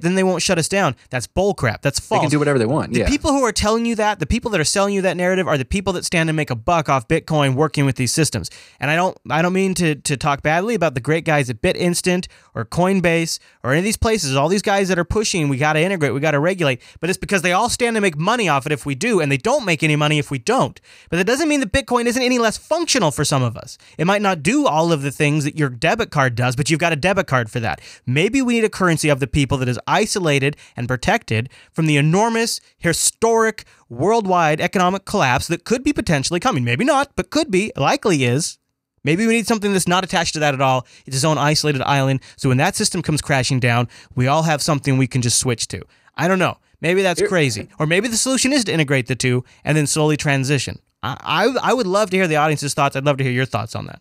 then they won't shut us down. That's bullcrap. That's false. They can do whatever they want. The people who are telling you that, the people that are selling you that narrative, are the people that stand and make a buck off Bitcoin working with these systems. And I don't mean to talk badly about the great guys at BitInstant or Coinbase or any of these places, all these guys that are pushing, we got to integrate, we got to regulate, but it's because they all stand and make money off it if we do, and they don't make any money if we don't. But that doesn't mean that Bitcoin isn't any less functional for some of us. It might not do all of the things that your debit card does, but you've got a debit card for that. Maybe we need a currency of the people that is isolated and protected from the enormous, historic, worldwide economic collapse that could be potentially coming. Maybe not, but could be, likely is. Maybe we need something that's not attached to that at all. It's its own isolated island. So when that system comes crashing down, we all have something we can just switch to. I don't know. Maybe that's crazy. Or maybe the solution is to integrate the two and then slowly transition. I would love to hear the audience's thoughts. I'd love to hear your thoughts on that.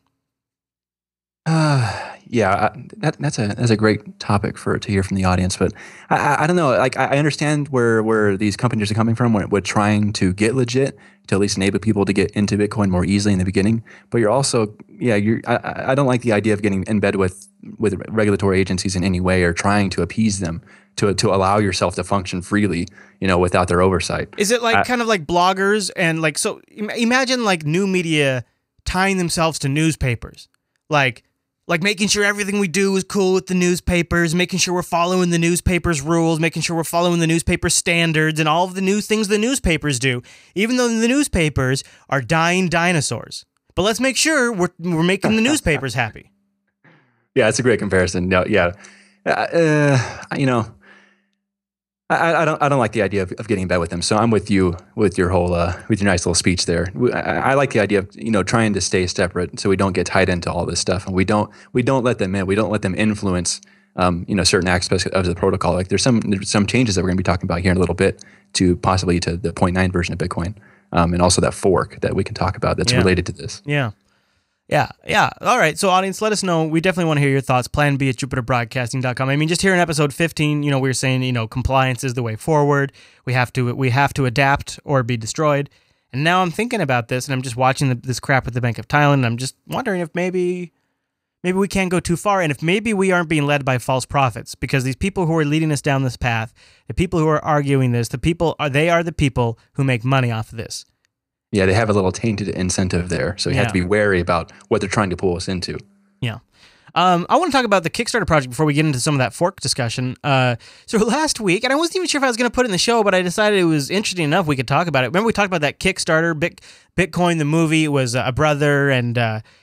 That's a great topic to hear from the audience. But I don't know. Like, I understand where these companies are coming from when trying to get legit, to at least enable people to get into Bitcoin more easily in the beginning. But you're also, I don't like the idea of getting in bed with regulatory agencies in any way, or trying to appease them to allow yourself to function freely, without their oversight. Is it like kind of like bloggers and like, so imagine like new media tying themselves to newspapers, like making sure everything we do is cool with the newspapers, making sure we're following the newspapers' rules, making sure we're following the newspapers' standards and all of the new things the newspapers do, even though the newspapers are dying dinosaurs. But let's make sure we're making the newspapers happy. Yeah, that's a great comparison. No, yeah. I don't like the idea of getting in bed with them. So I'm with you with your whole with your nice little speech there. I like the idea of trying to stay separate so we don't get tied into all this stuff, and we don't let them in. We don't let them influence certain aspects of the protocol. Like there's some changes that we're going to be talking about here in a little bit to the 0.9 version of Bitcoin, and also that fork that we can talk about that's related to this. Yeah. Yeah, yeah. All right. So, audience, let us know. We definitely want to hear your thoughts. Plan B at JupiterBroadcasting.com. I mean, just here in episode 15, we were saying, compliance is the way forward. We have to adapt or be destroyed. And now I'm thinking about this, and I'm just watching this crap with the Bank of Thailand, and I'm just wondering if maybe we can't go too far, and if maybe we aren't being led by false prophets, because these people who are leading us down this path, the people who are arguing this, they are the people who make money off of this. Yeah, they have a little tainted incentive there, so you have to be wary about what they're trying to pull us into. Yeah. I want to talk about the Kickstarter project before we get into some of that fork discussion. So last week, and I wasn't even sure if I was going to put it in the show, but I decided it was interesting enough we could talk about it. Remember we talked about that Kickstarter, Bitcoin the movie, was a brother and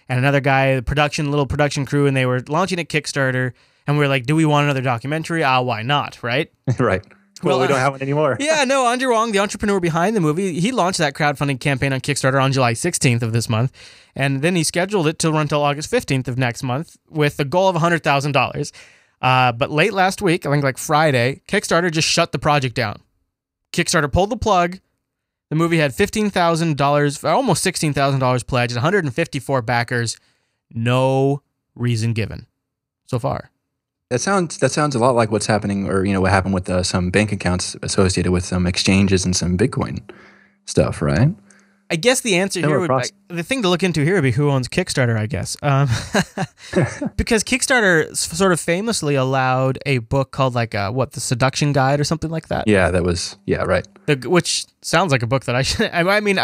another guy, the little production crew, and they were launching a Kickstarter, and we were like, do we want another documentary? Ah, why not, right? Right. Well, we don't have one anymore. Yeah, no, Andre Wong, the entrepreneur behind the movie, he launched that crowdfunding campaign on Kickstarter on July 16th of this month, and then he scheduled it to run till August 15th of next month with the goal of $100,000. But late last week, I think like Friday, Kickstarter just shut the project down. Kickstarter pulled the plug. The movie had $15,000, almost $16,000 pledged, 154 backers. No reason given so far. That sounds a lot like what's happening, or you know what happened with some bank accounts associated with some exchanges and some Bitcoin stuff, right? I guess the answer here would be, the thing to look into here would be who owns Kickstarter, I guess, because Kickstarter sort of famously allowed a book called The Seduction Guide or something like that. Yeah, right. Which sounds like a book that I should. I mean,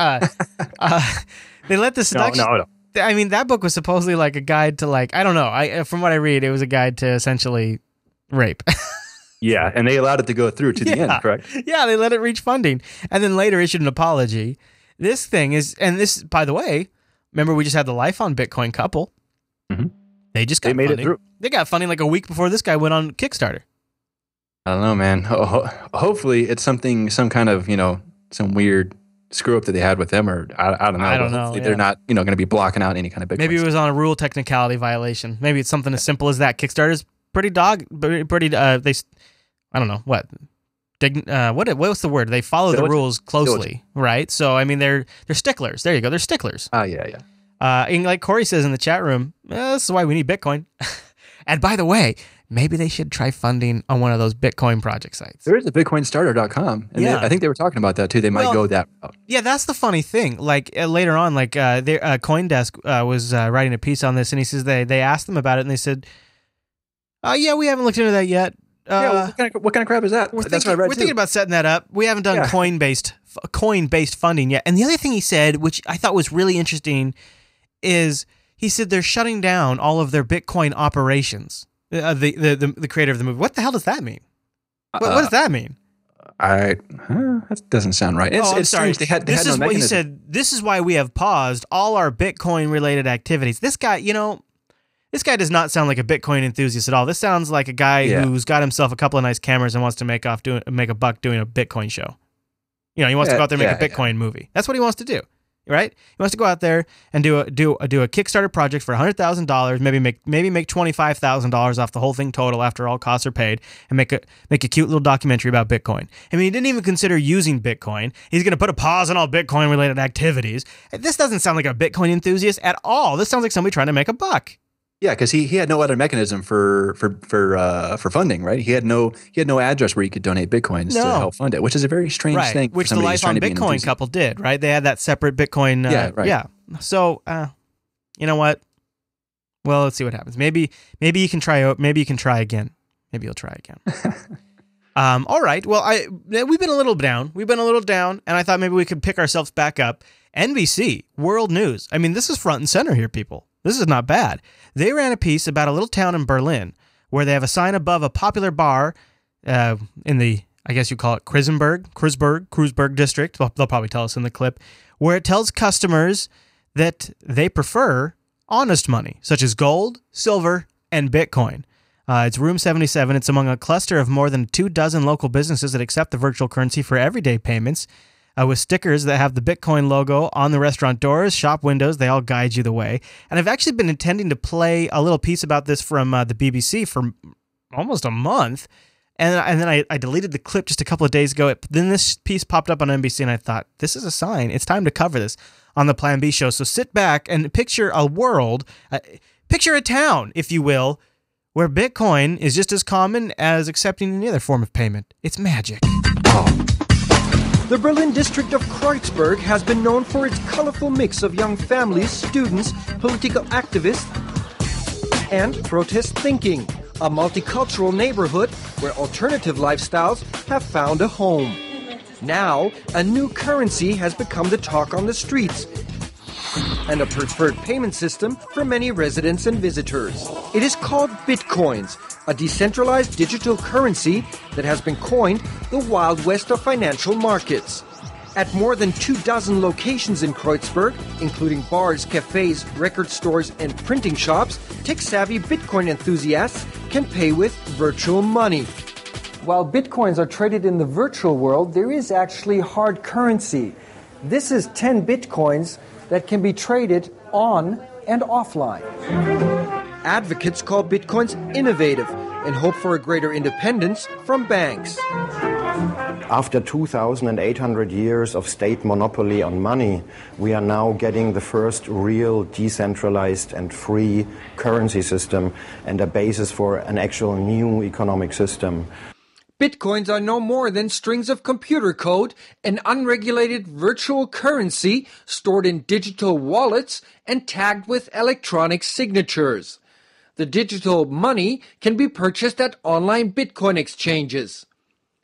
they let the seduction. No. I mean, that book was supposedly like a guide to I don't know. From what I read, it was a guide to essentially rape. Yeah, and they allowed it to go through to the end, correct? Yeah, they let it reach funding, and then later issued an apology. This thing is, and this, by the way, remember we just had the Life on Bitcoin couple. Mm-hmm. They made funding. It through. They got funding like a week before this guy went on Kickstarter. I don't know, man. Hopefully, it's something, some kind of some weird screw up that they had with them, or I don't know. I don't know. Yeah. They're not, going to be blocking out any kind of Bitcoin. Maybe it was on a rule technicality violation. Maybe it's something as simple as that. Kickstarter's I don't know what. What's the word? They follow the rules closely, right? So I mean, they're sticklers. There you go. They're sticklers. Oh yeah. And like Corey says in the chat room, this is why we need Bitcoin. And by the way, maybe they should try funding on one of those Bitcoin project sites. There is a bitcoinstarter.com. And yeah. I think they were talking about that too. They might go that route. Yeah, that's the funny thing. Later on, CoinDesk was writing a piece on this, and he says they asked them about it, and they said, yeah, we haven't looked into that yet. What kind of crap is that? We're thinking about setting that up. We haven't done coin-based funding yet. And the other thing he said, which I thought was really interesting, is he said they're shutting down all of their Bitcoin operations. The creator of the movie. What the hell does that mean? What does that mean? That doesn't sound right. It's sorry. They had no mechanism. He said, this is why we have paused all our Bitcoin-related activities. This guy, this guy does not sound like a Bitcoin enthusiast at all. This sounds like a guy who's got himself a couple of nice cameras and wants to make a buck doing a Bitcoin show. He wants to go out there and make a Bitcoin movie. That's what he wants to do. Right, he wants to go out there and do a Kickstarter project for $100,000, maybe make $25,000 off the whole thing total after all costs are paid, and make a cute little documentary about Bitcoin. I mean, he didn't even consider using Bitcoin. He's going to put a pause on all Bitcoin related activities. This doesn't sound like a Bitcoin enthusiast at all. This sounds like somebody trying to make a buck. Yeah, because he had no other mechanism for funding, right? He had no address where you could donate bitcoins to help fund it, which is a very strange thing. Which the Life on Bitcoin couple did, right? They had that separate Bitcoin. So, you know what? Well, let's see what happens. Maybe you can try. Maybe you can try again. Maybe you'll try again. All right. Well, we've been a little down. And I thought maybe we could pick ourselves back up. NBC World News. I mean, this is front and center here, people. This is not bad. They ran a piece about a little town in Berlin where they have a sign above a popular bar in the, I guess you call it Kreuzberg district. They'll probably tell us in the clip, where it tells customers that they prefer honest money, such as gold, silver, and Bitcoin. It's Room 77. It's among a cluster of more than 24 local businesses that accept the virtual currency for everyday payments, with stickers that have the Bitcoin logo on the restaurant doors, shop windows. They all guide you the way. And I've actually been intending to play a little piece about this from the BBC for almost a month. And then I deleted the clip just a couple of days ago. Then this piece popped up on NBC, and I thought, this is a sign. It's time to cover this on the Plan B show. So sit back and picture a world, picture a town, if you will, where Bitcoin is just as common as accepting any other form of payment. It's magic. Oh. The Berlin district of Kreuzberg has been known for its colorful mix of young families, students, political activists, and protest thinking. A multicultural neighborhood where alternative lifestyles have found a home. Now, a new currency has become the talk on the streets. service and a preferred payment system for many residents and visitors. It is called Bitcoins, a decentralized digital currency that has been coined the Wild West of financial markets. At more than 24 locations in Kreuzberg, including bars, cafes, record stores, and printing shops, tech-savvy Bitcoin enthusiasts can pay with virtual money. While Bitcoins are traded in the virtual world, there is actually hard currency. This is 10 Bitcoins that can be traded on and offline. Advocates call Bitcoins innovative and hope for a greater independence from banks. After 2,800 years of state monopoly on money, we are now getting the first real decentralized and free currency system and a basis for an actual new economic system. Bitcoins are no more than strings of computer code, an unregulated virtual currency stored in digital wallets and tagged with electronic signatures. The digital money can be purchased at online Bitcoin exchanges.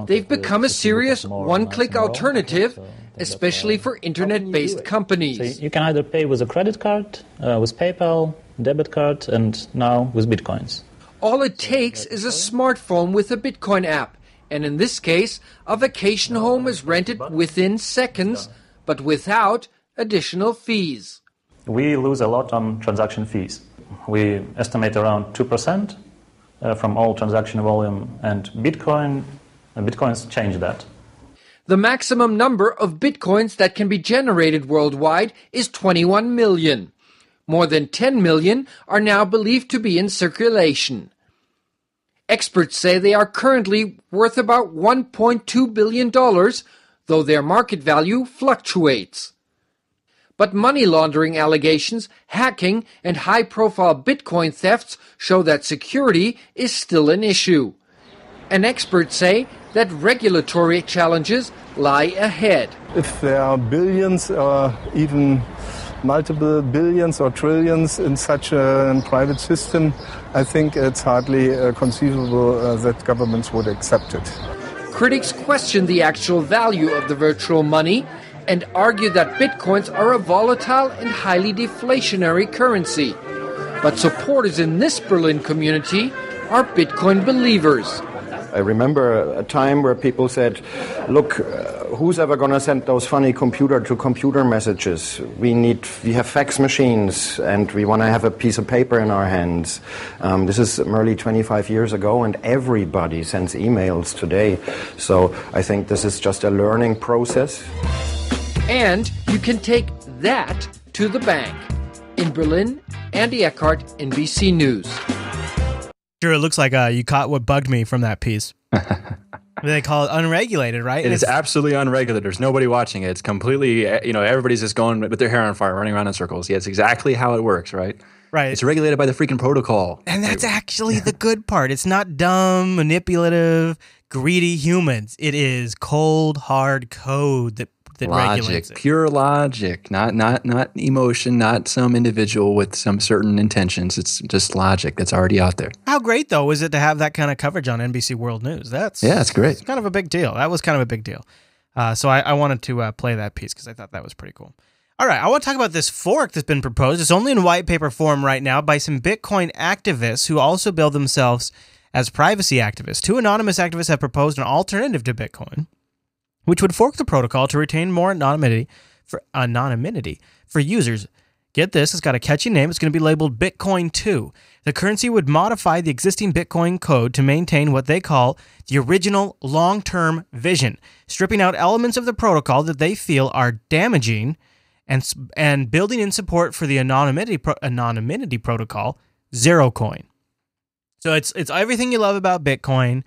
They've become a serious one-click alternative, especially for internet-based companies. So you can either pay with a credit card, with PayPal, debit card, and now with Bitcoins. All it takes is a smartphone with a Bitcoin app. And in this case, a vacation home is rented within seconds, but without additional fees. We lose a lot on transaction fees. We estimate around 2% from all transaction volume, and Bitcoins change that. The maximum number of Bitcoins that can be generated worldwide is 21 million. More than 10 million are now believed to be in circulation. Experts say they are currently worth about $1.2 billion, though their market value fluctuates. But money laundering allegations, hacking, and high-profile Bitcoin thefts show that security is still an issue. And experts say that regulatory challenges lie ahead. If there are billions or even multiple billions or trillions in such a private system, I think it's hardly conceivable that governments would accept it. Critics question the actual value of the virtual money and argue that Bitcoins are a volatile and highly deflationary currency. But supporters in this Berlin community are Bitcoin believers. I remember a time where people said, look, who's ever going to send those funny computer-to-computer messages? We have fax machines, and we want to have a piece of paper in our hands. This is merely 25 years ago, and everybody sends emails today. So I think this is just a learning process. And you can take that to the bank. In Berlin, Andy Eckhart, NBC News. Sure, it looks like you caught what bugged me from that piece. They call it unregulated, right? It is absolutely unregulated. There's nobody watching it. It's completely, everybody's just going with their hair on fire, running around in circles. Yeah, it's exactly how it works, right? Right. It's regulated by the freaking protocol. And that's actually the good part. It's not dumb, manipulative, greedy humans. It is cold, hard code that regulates it. Pure logic, not emotion, not some individual with some certain intentions. It's just logic that's already out there. How great, though, is it to have that kind of coverage on NBC World News? That's great. It's kind of a big deal. That was kind of a big deal. So I wanted to play that piece because I thought that was pretty cool. All right, I want to talk about this fork that's been proposed. It's only in white paper form right now by some Bitcoin activists who also bill themselves as privacy activists. Two anonymous activists have proposed an alternative to Bitcoin, which would fork the protocol to retain more anonymity for users. Get this, it's got a catchy name. It's going to be labeled Bitcoin 2. The currency would modify the existing Bitcoin code to maintain what they call the original long-term vision, stripping out elements of the protocol that they feel are damaging and building in support for the anonymity protocol, Zerocoin. So it's everything you love about Bitcoin,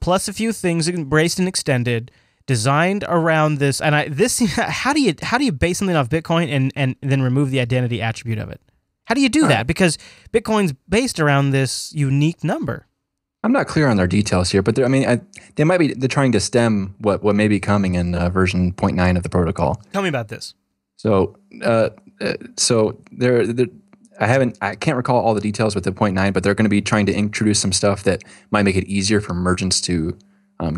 plus a few things embraced and extended, designed around this. And how do you base something off Bitcoin and then remove the identity attribute of it? How do you do that? Because Bitcoin's based around this unique number. I'm not clear on their details here, but they're trying to stem what may be coming in version 0.9 of the protocol. Tell me about this. I can't recall all the details with the 0.9, but they're going to be trying to introduce some stuff that might make it easier for merchants to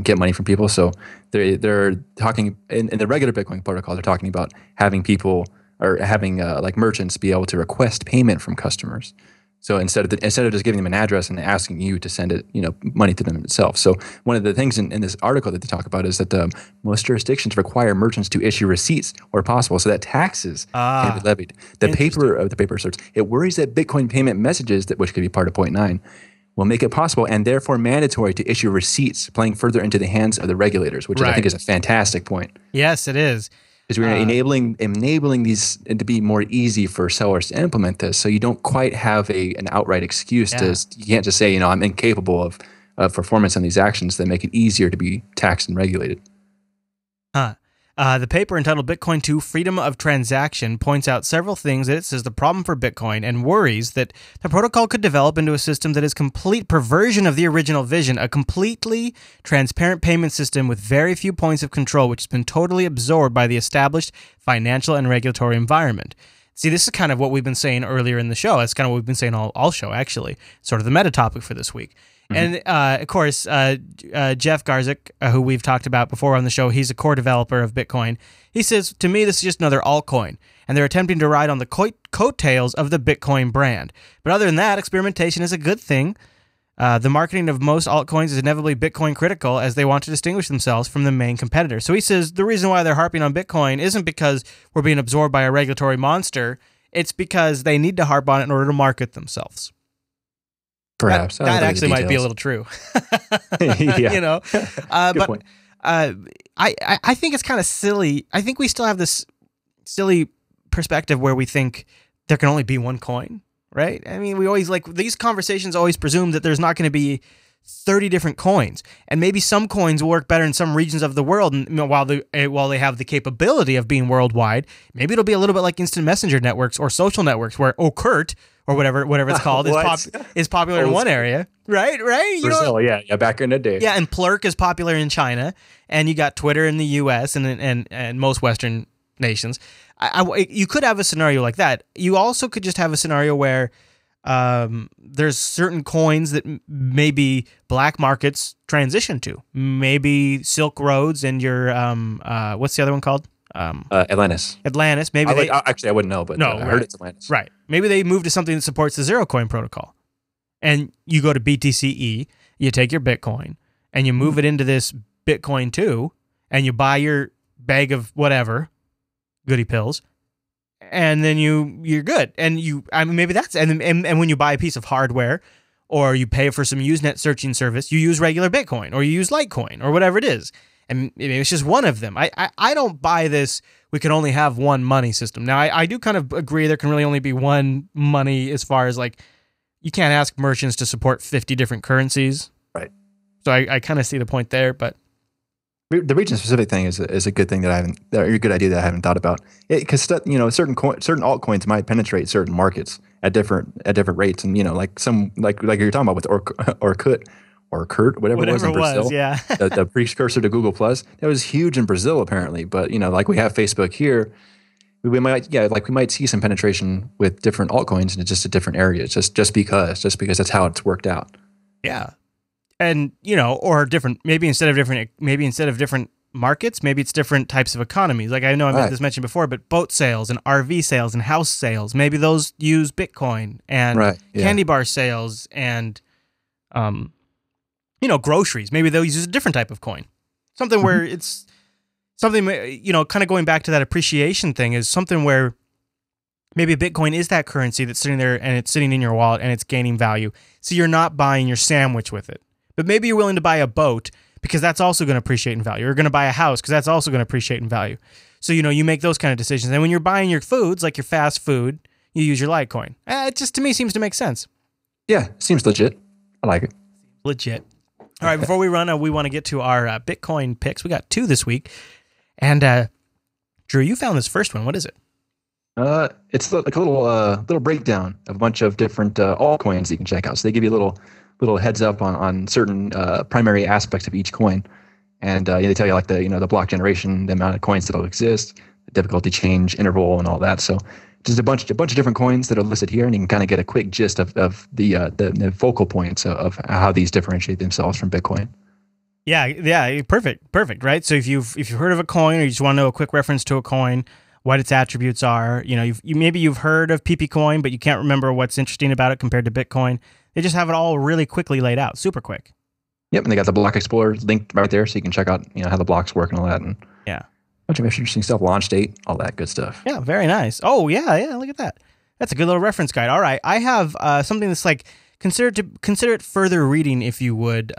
get money from people. So they're talking in the regular Bitcoin protocol. They're talking about having people or having like merchants be able to request payment from customers. So instead of just giving them an address and asking you to send it, you know, money to them itself. So one of the things in this article that they talk about is that most jurisdictions require merchants to issue receipts where possible, so that taxes can be levied. The paper search. It worries that Bitcoin payment messages, which could be part of point 9, will make it possible and therefore mandatory to issue receipts, playing further into the hands of the regulators, which I think is a fantastic point. Yes, it is. Because we're enabling these to be more easy for sellers to implement this, so you don't quite have an outright excuse to you can't just say, you know, I'm incapable of performance on these actions that make it easier to be taxed and regulated. The paper entitled Bitcoin 2 Freedom of Transaction points out several things that it says the problem for Bitcoin and worries that the protocol could develop into a system that is complete perversion of the original vision, a completely transparent payment system with very few points of control, which has been totally absorbed by the established financial and regulatory environment. See, this is kind of what we've been saying earlier in the show. That's kind of what we've been saying all show, actually, sort of the meta topic for this week. And, of course, Jeff Garzik, who we've talked about before on the show, he's a core developer of Bitcoin. He says, to me, this is just another altcoin, and they're attempting to ride on the coattails of the Bitcoin brand. But other than that, experimentation is a good thing. The marketing of most altcoins is inevitably Bitcoin critical, as they want to distinguish themselves from the main competitor. So he says the reason why they're harping on Bitcoin isn't because we're being absorbed by a regulatory monster. It's because they need to harp on it in order to market themselves. Perhaps that actually might be a little true, you know. But I think it's kind of silly. I think we still have this silly perspective where we think there can only be one coin, right? I mean, we always these conversations always presume that there's not going to be 30 different coins, and maybe some coins will work better in some regions of the world. And while they have the capability of being worldwide, maybe it'll be a little bit like instant messenger networks or social networks, where Okert, or whatever it's called, is popular in one area, right? Brazil, yeah, back in the day. Yeah, and Plurk is popular in China, and you got Twitter in the U.S. and most Western nations. You could have a scenario like that. You also could just have a scenario where there's certain coins that maybe black markets transition to, maybe Silk Roads and your what's the other one called? Atlantis. Maybe I wouldn't know, but I heard it's Atlantis. Right. Maybe they move to something that supports the zero coin protocol, and you go to BTCE. You take your Bitcoin and you move it into this Bitcoin 2, and you buy your bag of whatever goody pills, and then you're good. And maybe that's and when you buy a piece of hardware or you pay for some Usenet searching service, you use regular Bitcoin or you use Litecoin or whatever it is. And maybe it's just one of them. I don't buy this, we can only have one money system. Now, I do kind of agree there can really only be one money, as far as, you can't ask merchants to support 50 different currencies. Right. So I kind of see the point there, but... The region-specific thing is a good thing that I haven't thought about. Because certain altcoins might penetrate certain markets at different rates, and like you're talking about with Orkut, whatever it was in Brazil, the precursor to Google Plus, that was huge in Brazil apparently. But we have Facebook here, we might see some penetration with different altcoins in just a different area, just because that's how it's worked out. Yeah, and or different, maybe instead of different markets, maybe it's different types of economies. Like I know I made this mentioned before, but boat sales and RV sales and house sales, maybe those use Bitcoin, and candy bar sales and groceries, maybe they'll use a different type of coin. Something where it's something, kind of going back to that appreciation thing, is something where maybe Bitcoin is that currency that's sitting there and it's sitting in your wallet and it's gaining value. So you're not buying your sandwich with it. But maybe you're willing to buy a boat because that's also going to appreciate in value. You're going to buy a house because that's also going to appreciate in value. So, you make those kind of decisions. And when you're buying your foods, like your fast food, you use your Litecoin. It just, to me, seems to make sense. Yeah, seems legit. I like it. Legit. All right, before we run, we want to get to our Bitcoin picks. We got 2 this week. And Drew, you found this first one. What is it? It's like a little breakdown of a bunch of different altcoins you can check out. So they give you a little heads up on certain primary aspects of each coin. And they tell you the block generation, the amount of coins that'll exist, the difficulty change interval, and all that. So just a bunch of different coins that are listed here, and you can kind of get a quick gist of the focal points of how these differentiate themselves from Bitcoin. Yeah, perfect, right? So if you've heard of a coin, or you just want to know a quick reference to a coin, what its attributes are. You know, maybe you've heard of PP coin, but you can't remember what's interesting about it compared to Bitcoin. They just have it all really quickly laid out, super quick. Yep, and they got the block explorer linked right there, so you can check out, you know, how the blocks work and all that, and yeah, a bunch of interesting stuff, launch date, all that good stuff. Yeah, very nice. Oh yeah, yeah. Look at that. That's a good little reference guide. All right, I have something that's like consider it further reading if you would,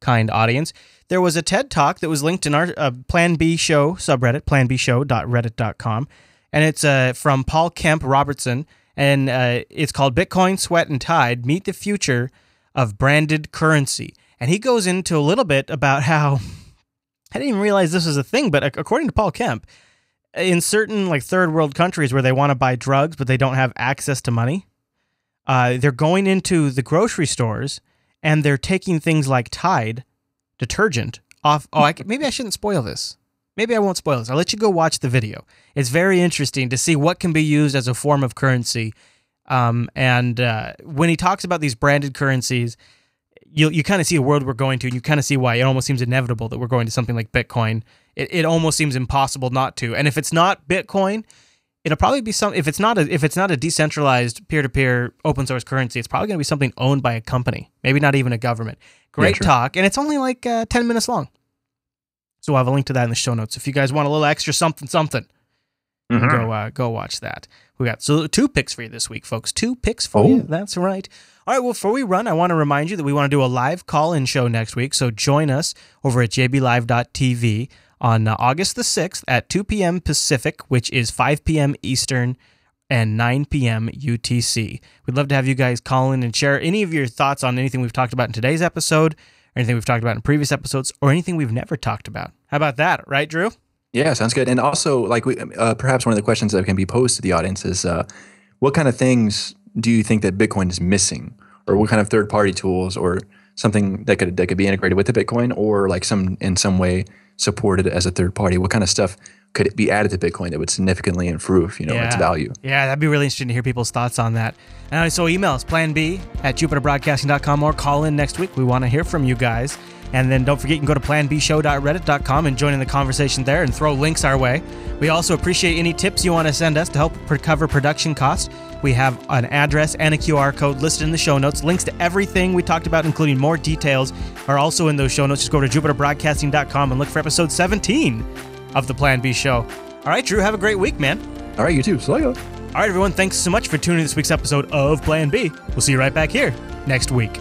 kind audience. There was a TED Talk that was linked in our Plan B show subreddit, planbshow.reddit.com, and it's from Paul Kemp Robertson, and it's called Bitcoin, Sweat, and Tide: Meet the Future of Branded Currency. And he goes into a little bit about how, I didn't even realize this was a thing, but according to Paul Kemp, in certain like third world countries where they want to buy drugs but they don't have access to money, they're going into the grocery stores and they're taking things like Tide detergent off. Oh, maybe I shouldn't spoil this. Maybe I won't spoil this. I'll let you go watch the video. It's very interesting to see what can be used as a form of currency. And when he talks about these branded currencies, you kind of see a world we're going to, and you kind of see why it almost seems inevitable that we're going to something like Bitcoin. It almost seems impossible not to. And if it's not Bitcoin, it'll probably be some. If it's not a decentralized peer-to-peer open source currency, it's probably going to be something owned by a company, maybe not even a government. Great talk, and it's only like 10 minutes long. So I'll have a link to that in the show notes. If you guys want a little extra something, go watch that. We got two picks for you this week, folks. Two picks for you. That's right. All right, well, before we run, I want to remind you that we want to do a live call-in show next week, so join us over at jblive.tv on August the 6th at 2 p.m. Pacific, which is 5 p.m. Eastern and 9 p.m. UTC. We'd love to have you guys call in and share any of your thoughts on anything we've talked about in today's episode, or anything we've talked about in previous episodes, or anything we've never talked about. How about that, right, Drew? Yeah, sounds good. And also, like, perhaps one of the questions that can be posed to the audience is, what kind of things do you think that Bitcoin is missing, or what kind of third-party tools or something that could be integrated with the Bitcoin, or like in some way supported as a third party? What kind of stuff could it be added to Bitcoin that would significantly improve, its value? Yeah, that'd be really interesting to hear people's thoughts on that. And so email us, planb@jupiterbroadcasting.com, or call in next week. We want to hear from you guys. And then don't forget, you can go to planbshow.reddit.com and join in the conversation there and throw links our way. We also appreciate any tips you want to send us to help cover production costs. We have an address and a QR code listed in the show notes. Links to everything we talked about, including more details, are also in those show notes. Just go to jupiterbroadcasting.com and look for episode 17 of the Plan B Show. All right, Drew, have a great week, man. All right, you too. See you. All right, everyone, thanks so much for tuning in this week's episode of Plan B. We'll see you right back here next week.